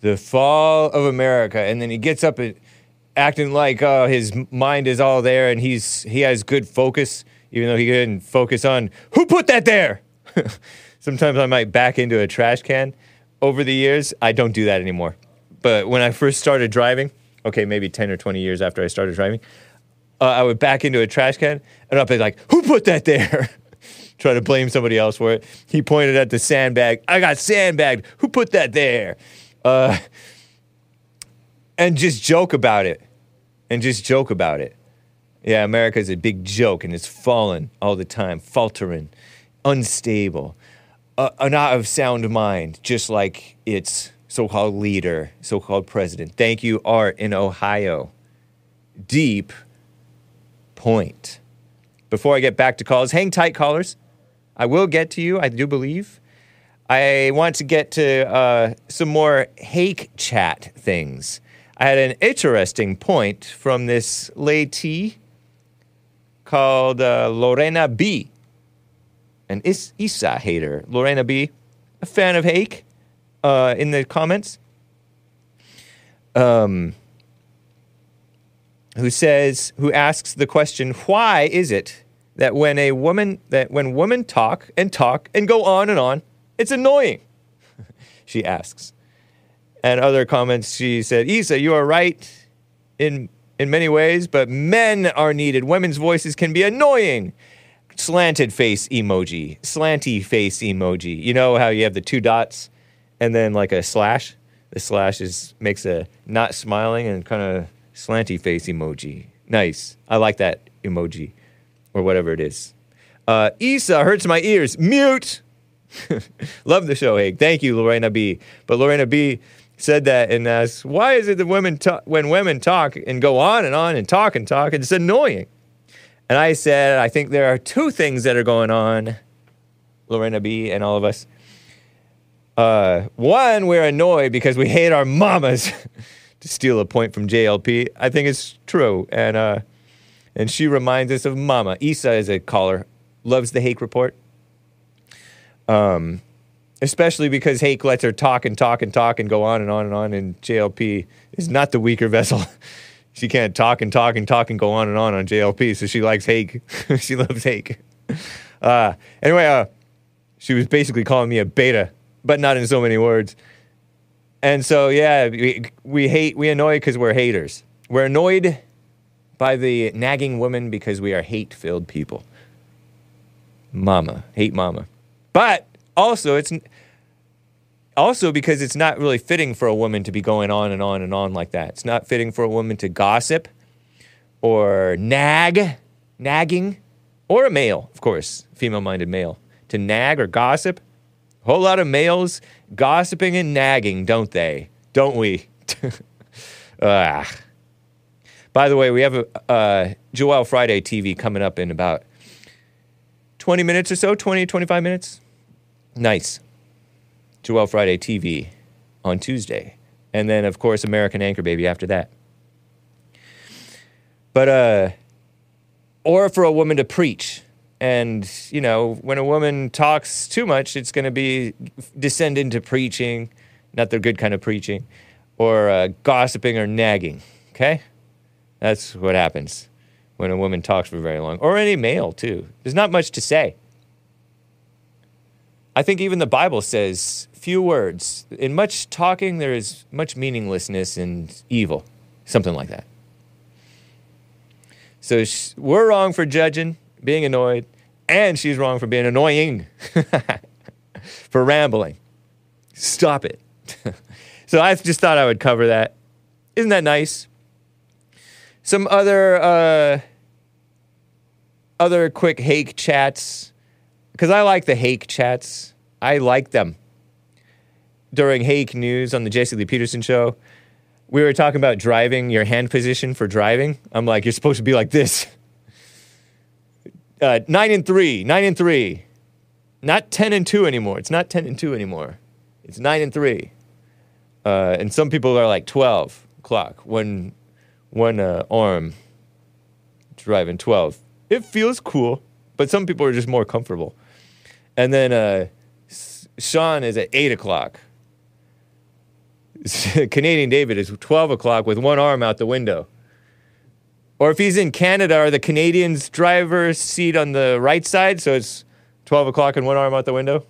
The fall of America. And then he gets up and acting like his mind is all there and he has good focus. Even though he couldn't focus on who put that there. Sometimes I might back into a trash can. Over the years, I don't do that anymore. But when I first started driving, maybe 10 or 20 years after I started driving, I would back into a trash can, and I'd be like, who put that there? Try to blame somebody else for it. He pointed at the sandbag. I got sandbagged. Who put that there? And just joke about it. Yeah, America's a big joke, and it's fallen all the time, faltering, unstable, not of sound mind, just like its so-called leader, so-called president. Thank you, Art, in Ohio. Deep point. Before I get back to calls, hang tight, callers. I will get to you, I do believe. I want to get to some more Hake Chat things. had an interesting point from this lady called Lorena B, an Issa hater. Lorena B, a fan of Hake, in the comments, who asks the question, why is it that when women talk and go on, it's annoying? She asks. And other comments, she said, Issa, you are right in many ways, but men are needed. Women's voices can be annoying. Slanty face emoji. You know how you have the two dots and then like a slash? The slash makes a not smiling and kind of slanty face emoji. Nice. I like that emoji or whatever it is. Issa hurts my ears. Mute! Love the show, Hake. Thank you, Lorena B. But Lorena B said that and asked, why is it that when women talk and go on and talk, it's annoying? And I said, I think there are two things that are going on, Lorena B and all of us. One, we're annoyed because we hate our mamas, to steal a point from JLP. I think it's true. And she reminds us of mama. Issa is a caller, loves the Hake Report. Especially because Hake lets her talk and go on, and JLP is not the weaker vessel. She can't talk and go on JLP, so she likes Hake. She loves Hake. Anyway, she was basically calling me a beta, but not in so many words. And so, yeah, we annoy because we're haters. We're annoyed by the nagging woman because we are hate-filled people. Mama. Hate mama. But also, because it's not really fitting for a woman to be going on like that. It's not fitting for a woman to gossip or nagging, or a male, of course, female-minded male, to nag or gossip. A whole lot of males gossiping and nagging, don't they? Don't we? By the way, we have Joelle Friday TV coming up in about 20 minutes or so, 20, 25 minutes. Nice. Joelle Friday TV on Tuesday. And then, of course, American Anchor Baby after that. But, or for a woman to preach. And, you know, when a woman talks too much, it's going to be descend into preaching, not the good kind of preaching, or gossiping or nagging, okay? That's what happens when a woman talks for very long. Or any male, too. There's not much to say. I think even the Bible says few words. In much talking, there is much meaninglessness and evil. Something like that. So we're wrong for judging, being annoyed, and she's wrong for being annoying. For rambling. Stop it. So I just thought I would cover that. Isn't that nice? Some other quick Hake chats. Because I like the Hake chats. I like them. During Hake News on the Jesse Lee Peterson show, we were talking about driving, your hand position for driving. I'm like, you're supposed to be like this. 9 and 3. Not 10 and 2 anymore. It's not 10 and 2 anymore. It's 9 and 3. And some people are like 12 o'clock. One arm driving 12. It feels cool, but some people are just more comfortable. And then Sean is at 8 o'clock. Canadian David is 12 o'clock with one arm out the window. Or if he's in Canada, are the Canadians' driver's seat on the right side? So it's 12 o'clock and one arm out the window?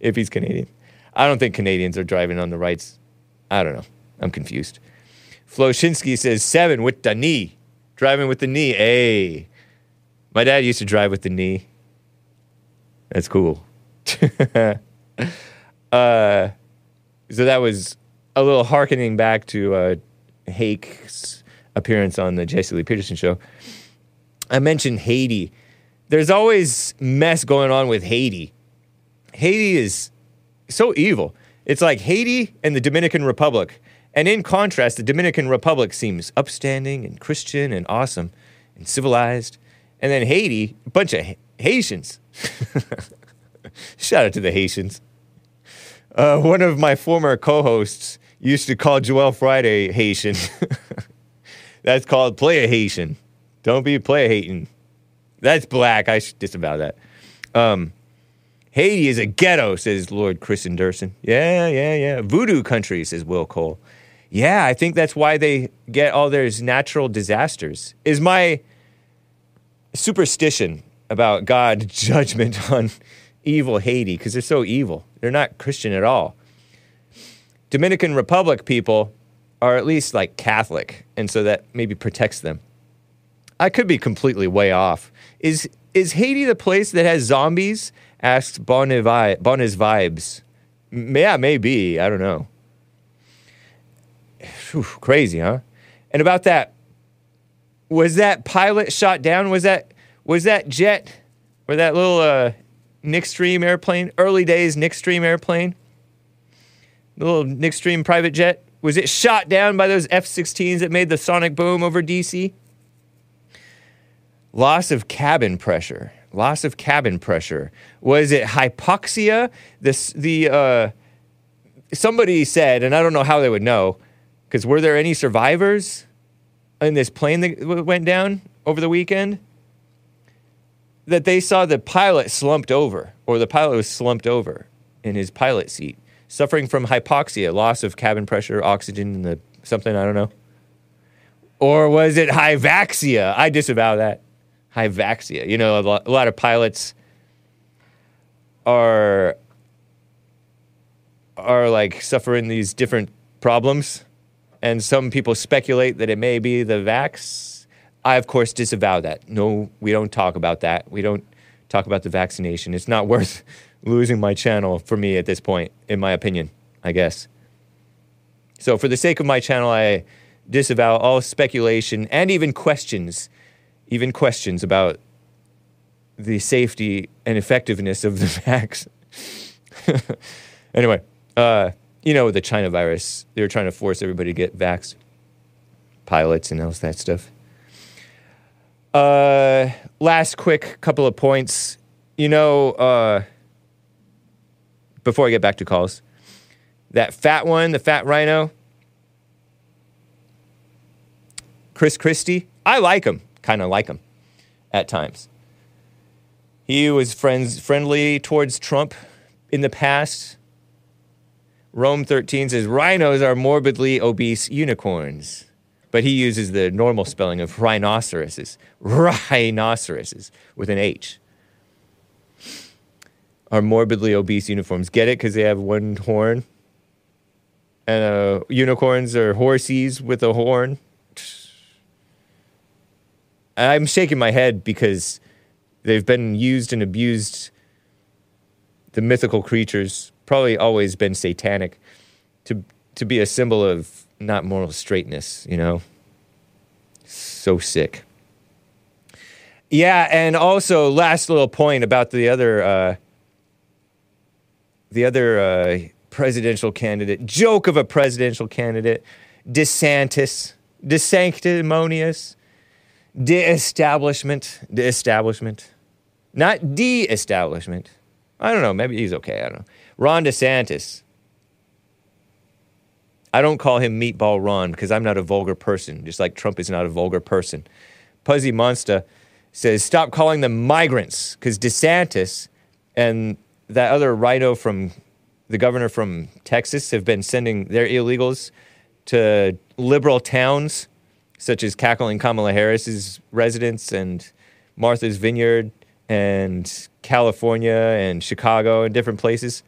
If he's Canadian. I don't think Canadians are driving on the rights. I don't know. I'm confused. Floshinsky says 7 with the knee. Driving with the knee. Hey. My dad used to drive with the knee. That's cool. So that was a little hearkening back to Hake's appearance on the Jesse Lee Peterson show. I mentioned Haiti. There's always mess going on with Haiti. Haiti is so evil. It's like Haiti and the Dominican Republic. And in contrast, the Dominican Republic seems upstanding and Christian and awesome and civilized. And then Haiti, a bunch of Haitians. Shout out to the Haitians. One of my former co-hosts used to call Joelle Friday Haitian. That's called play a Haitian. Don't be play hating. That's black. I should disavow that. Haiti is a ghetto, says Lord Christian Derson. Yeah. Voodoo country, says Will Cole. Yeah, I think that's why they get all those natural disasters. Is my superstition about God's judgment on evil Haiti, because they're so evil. They're not Christian at all. Dominican Republic people are at least like Catholic, and so that maybe protects them. I could be completely way off. Is Haiti the place that has zombies? Asks Bonnie's Vibes. Yeah, maybe. I don't know. Whew, crazy, huh? And about that, was that pilot shot down? Was that jet or that little Nickstream airplane? Early days Nickstream airplane? The little Nickstream private jet? Was it shot down by those F-16s that made the sonic boom over D.C.? Loss of cabin pressure. Was it hypoxia? Somebody said, and I don't know how they would know, because were there any survivors in this plane that went down over the weekend? That they saw the pilot slumped over, or the pilot was slumped over in his pilot seat, suffering from hypoxia, loss of cabin pressure, oxygen, and something, I don't know. Or was it hyvaxia? I disavow that. Hyvaxia. You know, a lot of pilots are like suffering these different problems, and some people speculate that it may be the vax. I, of course, disavow that. No, we don't talk about that. We don't talk about the vaccination. It's not worth losing my channel for me at this point, in my opinion, I guess. So for the sake of my channel, I disavow all speculation and even questions about the safety and effectiveness of the vax. Anyway, you know, the China virus, they were trying to force everybody to get vaxxed. Pilots and all that stuff. Last quick couple of points. You know, before I get back to calls, that fat one, the fat rhino, Chris Christie, I like him. Kind of like him at times. He was friendly towards Trump in the past. Rome 13 says, rhinos are morbidly obese unicorns. But he uses the normal spelling of rhinoceroses. Rhinoceroses with an H. Are morbidly obese uniforms. Get it? Because they have one horn. And unicorns are horsies with a horn. I'm shaking my head because they've been used and abused, the mythical creatures, probably always been satanic, to be a symbol of not moral straightness, you know? So sick. Yeah, and also, last little point about the other presidential candidate, joke of a presidential candidate, DeSantis, DeSanctimonious, De-establishment. Not de-establishment. I don't know. Maybe he's okay. I don't know. Ron DeSantis. I don't call him Meatball Ron because I'm not a vulgar person, just like Trump is not a vulgar person. Puzzy Monster says, stop calling them migrants because DeSantis and that other rhino from the governor from Texas have been sending their illegals to liberal towns such as cackling Kamala Harris's residence and Martha's Vineyard and California and Chicago and different places.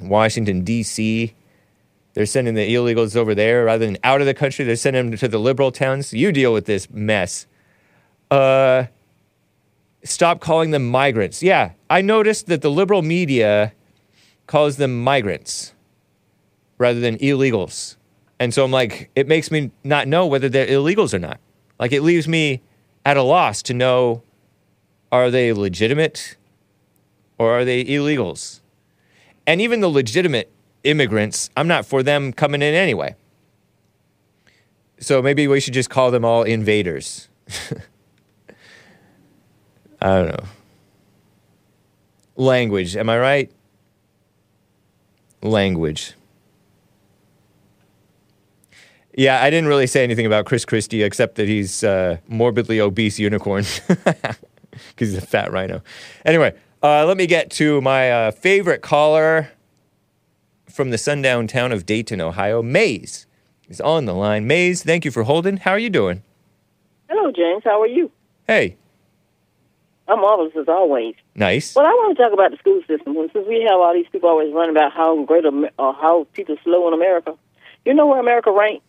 Washington, D.C. They're sending the illegals over there rather than out of the country. They're sending them to the liberal towns. You deal with this mess. Stop calling them migrants. Yeah, I noticed that the liberal media calls them migrants rather than illegals. And so I'm like, it makes me not know whether they're illegals or not. Like, it leaves me at a loss to know, are they legitimate or are they illegals? And even the legitimate immigrants, I'm not for them coming in anyway. So maybe we should just call them all invaders. I don't know. Language, am I right? Language. Yeah, I didn't really say anything about Chris Christie except that he's a morbidly obese unicorn because he's a fat rhino. Anyway, let me get to my favorite caller from the sundown town of Dayton, Ohio. Mays is on the line. Mays, thank you for holding. How are you doing? Hello, James. How are you? Hey. I'm marvelous as always. Nice. Well, I want to talk about the school system. Since we have all these people always running about how great how people slow in America, you know where America ranks?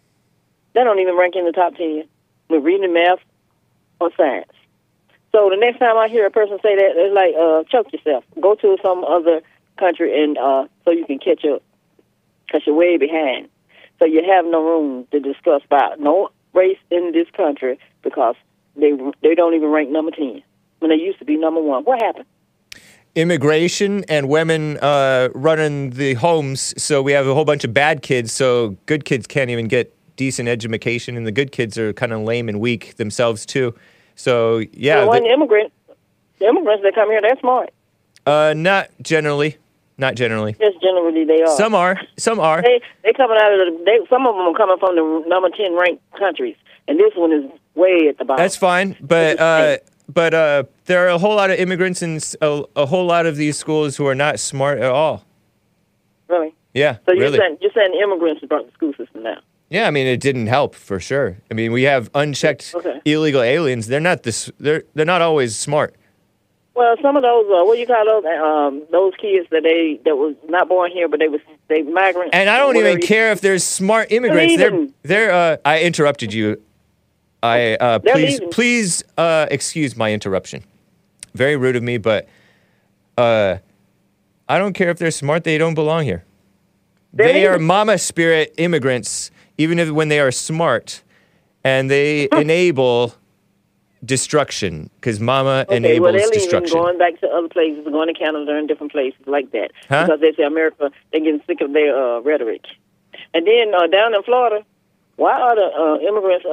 They don't even rank in the top 10 with reading, math, or science. So the next time I hear a person say that, it's like, choke yourself. Go to some other country and so you can catch up, because you're way behind. So you have no room to discuss about no race in this country because they don't even rank number 10 when they used to be number 1. What happened? Immigration and women running the homes, so we have a whole bunch of bad kids, so good kids can't even get decent education, and the good kids are kind of lame and weak themselves, too. So, yeah. So the immigrants that come here, they're smart. Not generally. Not generally. Just generally they are. Some are. They coming out of some of them are coming from the number 10 ranked countries, and this one is way at the bottom. That's fine, but there are a whole lot of immigrants in a whole lot of these schools who are not smart at all. Really? Yeah, so really. You're saying immigrants brought the school system down. Yeah, I mean, it didn't help for sure. I mean, we have unchecked illegal aliens. They're not always smart. Well, some of those, what do you call those kids that was not born here, but they migrants. And I don't even care if they're smart immigrants. I interrupted you. Please excuse my interruption. Very rude of me, but I don't care if they're smart. They don't belong here. They are mama spirit immigrants, even if when they are smart, and they enable destruction, because mama enables destruction. Going back to other places, going to Canada and different places like that, because they say America, they're getting sick of their rhetoric. And then down in Florida, why are the immigrants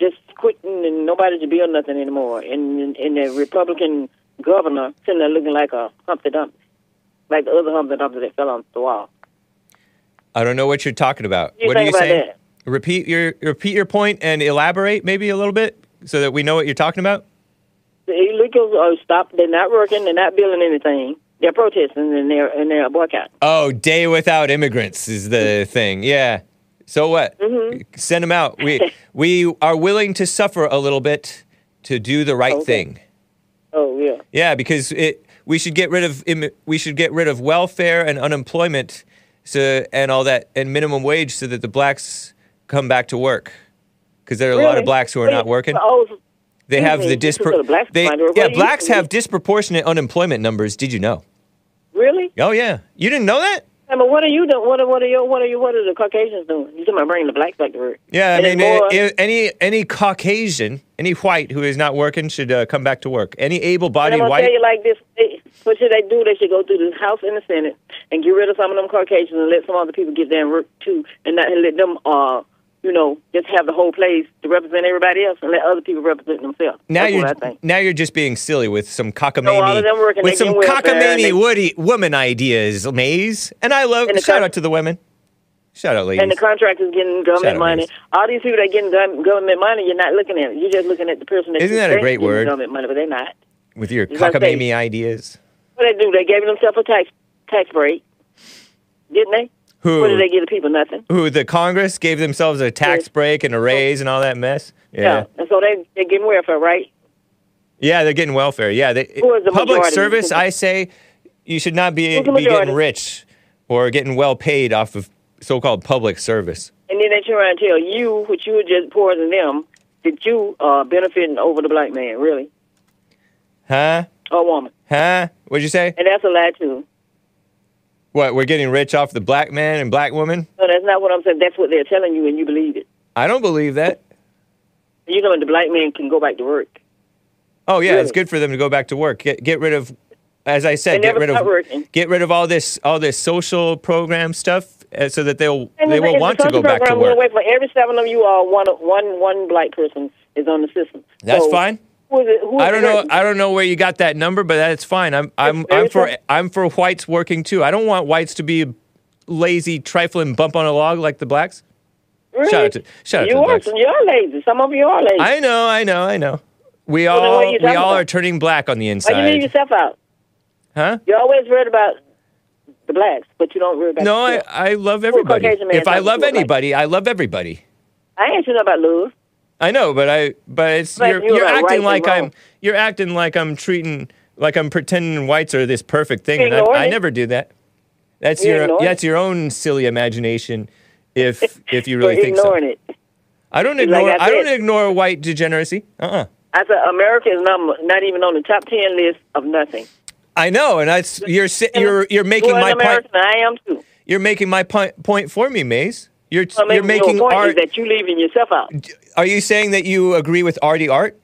just quitting and nobody to build nothing anymore? And the Republican governor sitting there looking like a Humpty Dumpty, like the other Humpty Dumpty that fell on the wall. I don't know what you're talking about. What are you saying? That? Repeat your point and elaborate maybe a little bit, so that we know what you're talking about? The illegals are stopped. They're not working. They're not building anything. They're protesting, and they're boycotting. Oh, day without immigrants is the thing. Yeah. So what? Mm-hmm. Send them out. We are willing to suffer a little bit to do the right thing. Oh yeah. Yeah, because we should get rid of welfare and unemployment, so and all that, and minimum wage, so that the blacks come back to work. Because there are a lot of blacks who are not working. They have blacks have disproportionate unemployment numbers. Did you know? Really? Oh yeah. You didn't know that? I mean, what are you doing? What are the Caucasians doing? You're talking about bringing the blacks back to work. Yeah, I mean, any Caucasian, any white who is not working should come back to work. Any able-bodied white. I'm going to tell you like this. What should they do? They should go through the House and the Senate and get rid of some of them Caucasians and let some other people get their work, too, and not let them, just have the whole place to represent everybody else and let other people represent themselves. Now you're just being silly with some cockamamie woman ideas, Mays. And I love shout out to the women. Shout out, ladies. And the contractors getting government money. Ladies. All these people that getting government money, you're not looking at it. You're just looking at the person that isn't that a great word? Government money, but they're not. With your cockamamie ideas. What they do? They gave themselves a tax break, didn't they? What did they give the people? Nothing. The Congress gave themselves a tax break and a raise and all that mess? Yeah. And so they're getting welfare, right? Yeah, they're getting welfare. Yeah. Public service, I say, you should not be getting rich or getting well paid off of so-called public service. And then they try and tell you, which you were just poorer than them, that you are benefiting over the black man, really. Huh? Or woman. Huh? What'd you say? And that's a lie, too. What, we're getting rich off the black man and black woman? No, that's not what I'm saying. That's what they're telling you, and you believe it. I don't believe that. You know, the black man can go back to work. Oh, yeah, really? It's good for them to go back to work. Get rid of, as I said, get rid of all this social program stuff, so that they will want to go back to work. Away from every 7 of you all, one black person is on the system. That's fine. I don't know where you got that number, but that's fine. I'm for whites working too. I don't want whites to be lazy, trifling, bump on a log like the blacks. Really? Shout out to the blacks. You're lazy. Some of you are lazy. I know. We all are turning black on the inside. Why you leave yourself out? Huh? You're always worried about the blacks, but you don't worry about the people. I love everybody. If I love anybody, I love everybody. I ain't sure about Lou. I know, but you're acting like I'm pretending whites are this perfect thing, and I never do that. That's your own silly imagination. If you really think so, it. I don't ignore white degeneracy. I said America is not even on the top 10 list of nothing. I know, and you're making my point. I am too. You're making my point for me, Mays. You're making your point art is that you leaving yourself out. Are you saying that you agree with Artie Art?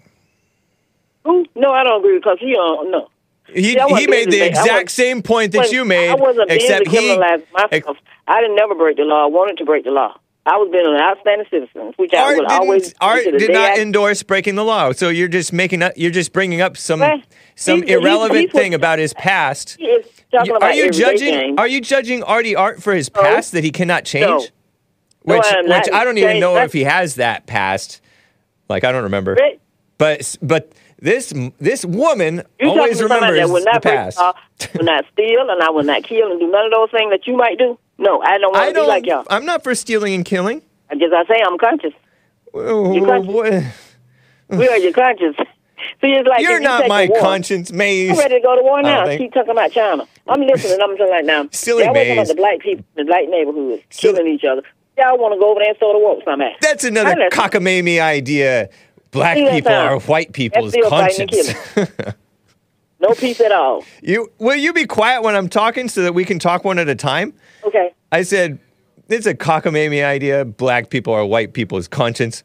Who? No, I don't agree because he don't know. He made the exact same point that you made, except he... I didn't never break the law. I wanted to break the law. I was being an outstanding citizen, which I would always... Art did not endorse breaking the law, so you're just bringing up some irrelevant thing about his past. Are you judging Artie Art for his past that he cannot change? Which I don't even know if he has that past. Like, I don't remember. But... This woman always remembers the past. I will not steal and I will not kill and do none of those things that you might do. No, I don't want to be like y'all. I'm not for stealing and killing. As I say, I'm conscious. You're conscious. We are your conscience. See, it's like you're not my conscience, Mays. I'm ready to go to war now. Keep talking about China. I'm listening. I'm talking right now. Silly Mays. Y'all want the black people, the black neighborhoods, killing each other. Y'all want to go over there and throw the walks I'm at. That's another cockamamie idea. Black people are white people's conscience. No peace at all. Will you be quiet when I'm talking so that we can talk one at a time? Okay. I said, it's a cockamamie idea. Black people are white people's conscience.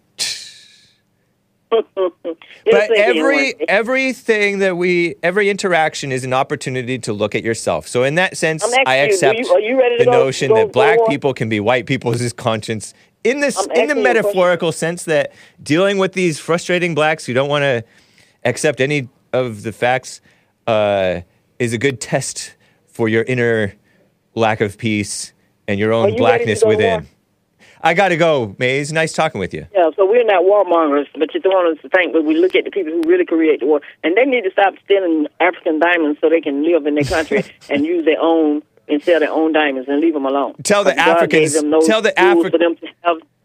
But everything that every interaction is an opportunity to look at yourself. So in that sense, I accept the notion that black people can be white people's conscience. In the metaphorical sense that dealing with these frustrating blacks who don't want to accept any of the facts is a good test for your inner lack of peace and your own blackness within. I got to go, Mays. Nice talking with you. Yeah, so we're not warmongers, but you don't want us to think, but we look at the people who really create the war. And they need to stop stealing African diamonds so they can live in their country and use their own and sell their own diamonds and leave them alone. Tell the Africans. Tell the Africans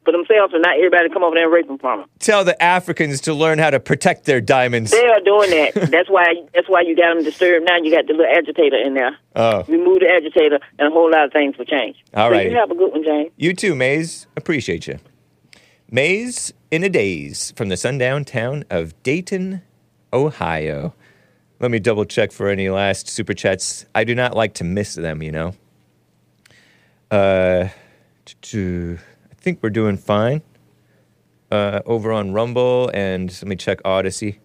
for themselves, and not everybody come over there and rape them from them. Tell the Africans to learn how to protect their diamonds. They are doing that. That's why you got them disturbed now. You got the little agitator in there. Oh. Remove the agitator, and a whole lot of things will change. All right. You have a good one, James. You too, Mays. Appreciate you. Mays in a Daze from the sundown town of Dayton, Ohio. Let me double check for any last Super Chats. I do not like to miss them, you know. I think we're doing fine. Over on Rumble, and let me check Odyssey.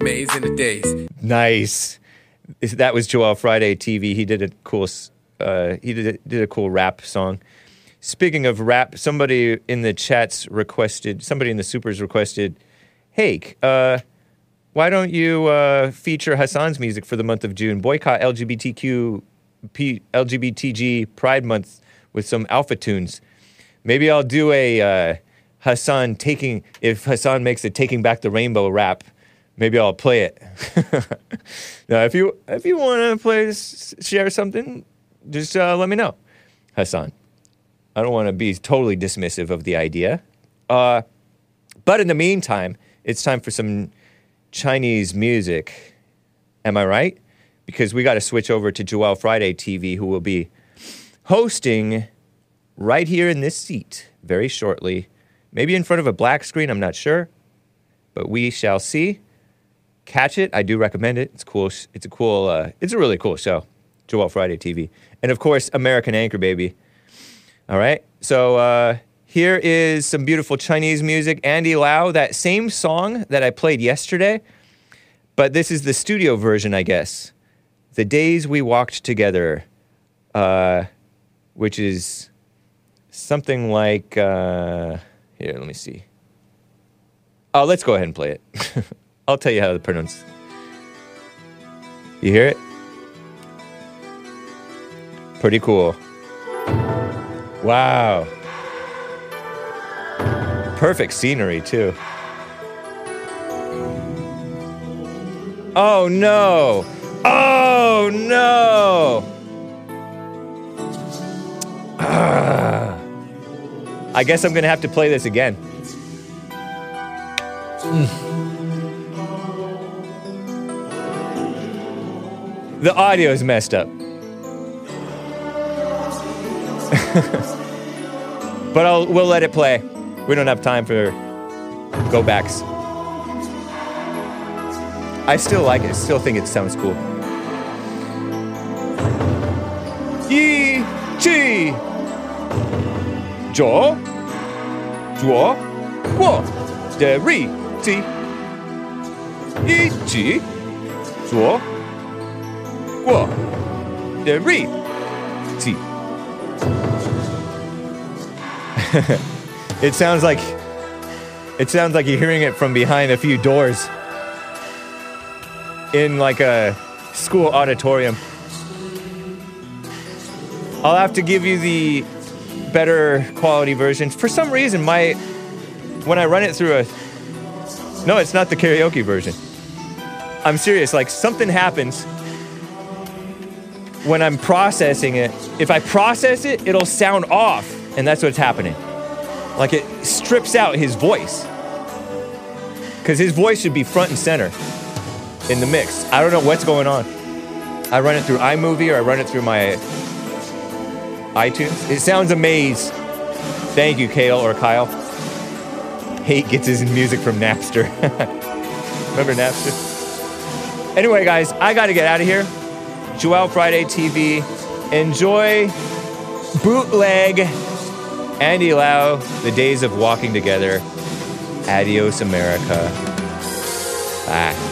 Maze in the Days. Nice. That was Joelle Friday TV. He did a cool He did a cool rap song. Speaking of rap, somebody in the chats requested, somebody in the Supers requested, Hake, why don't you feature Hassan's music for the month of June? Boycott LGBTG Pride Month with some alpha tunes. Maybe I'll do a Hassan taking... If Hassan makes a Taking Back the Rainbow rap, maybe I'll play it. Now, if you want to play, share something, just let me know, Hassan. I don't want to be totally dismissive of the idea. But in the meantime, it's time for some... Chinese music, am I right? Because we got to switch over to Joelle Friday TV, who will be hosting right here in this seat very shortly. Maybe in front of a black screen, I'm not sure. But we shall see. Catch it. I do recommend it. It's cool. It's a really cool show, Joelle Friday TV. And, of course, American Anchor Baby. All right? So, here is some beautiful Chinese music. Andy Lau, that same song that I played yesterday, but this is the studio version, I guess. The Days We Walked Together, which is something like, here, let me see. Oh, let's go ahead and play it. I'll tell you how to pronounce. You hear it? Pretty cool. Wow. perfect scenery, too. Oh, no. Oh, no. I guess I'm going to have to play this again. The audio is messed up. But we'll let it play. We don't have time for go backs. I still like it. Still think it sounds cool. Yi chi jo duo wo de ri ti yi chi duo wo de ri ti. It sounds like you're hearing it from behind a few doors in like a school auditorium. I'll have to give you the better quality version. For some reason, when I run it through no, it's not the karaoke version. I'm serious, like something happens when I'm processing it. If I process it, it'll sound off. And that's what's happening. Like it strips out his voice. Because his voice should be front and center in the mix. I don't know what's going on. I run it through iMovie or I run it through my iTunes. It sounds a maze. Thank you, Kale or Kyle. Hate gets his music from Napster. Remember Napster? Anyway, guys, I got to get out of here. Joelle Friday TV. Enjoy bootleg Andy Lau, The Days of Walking Together. Adios, America. Bye.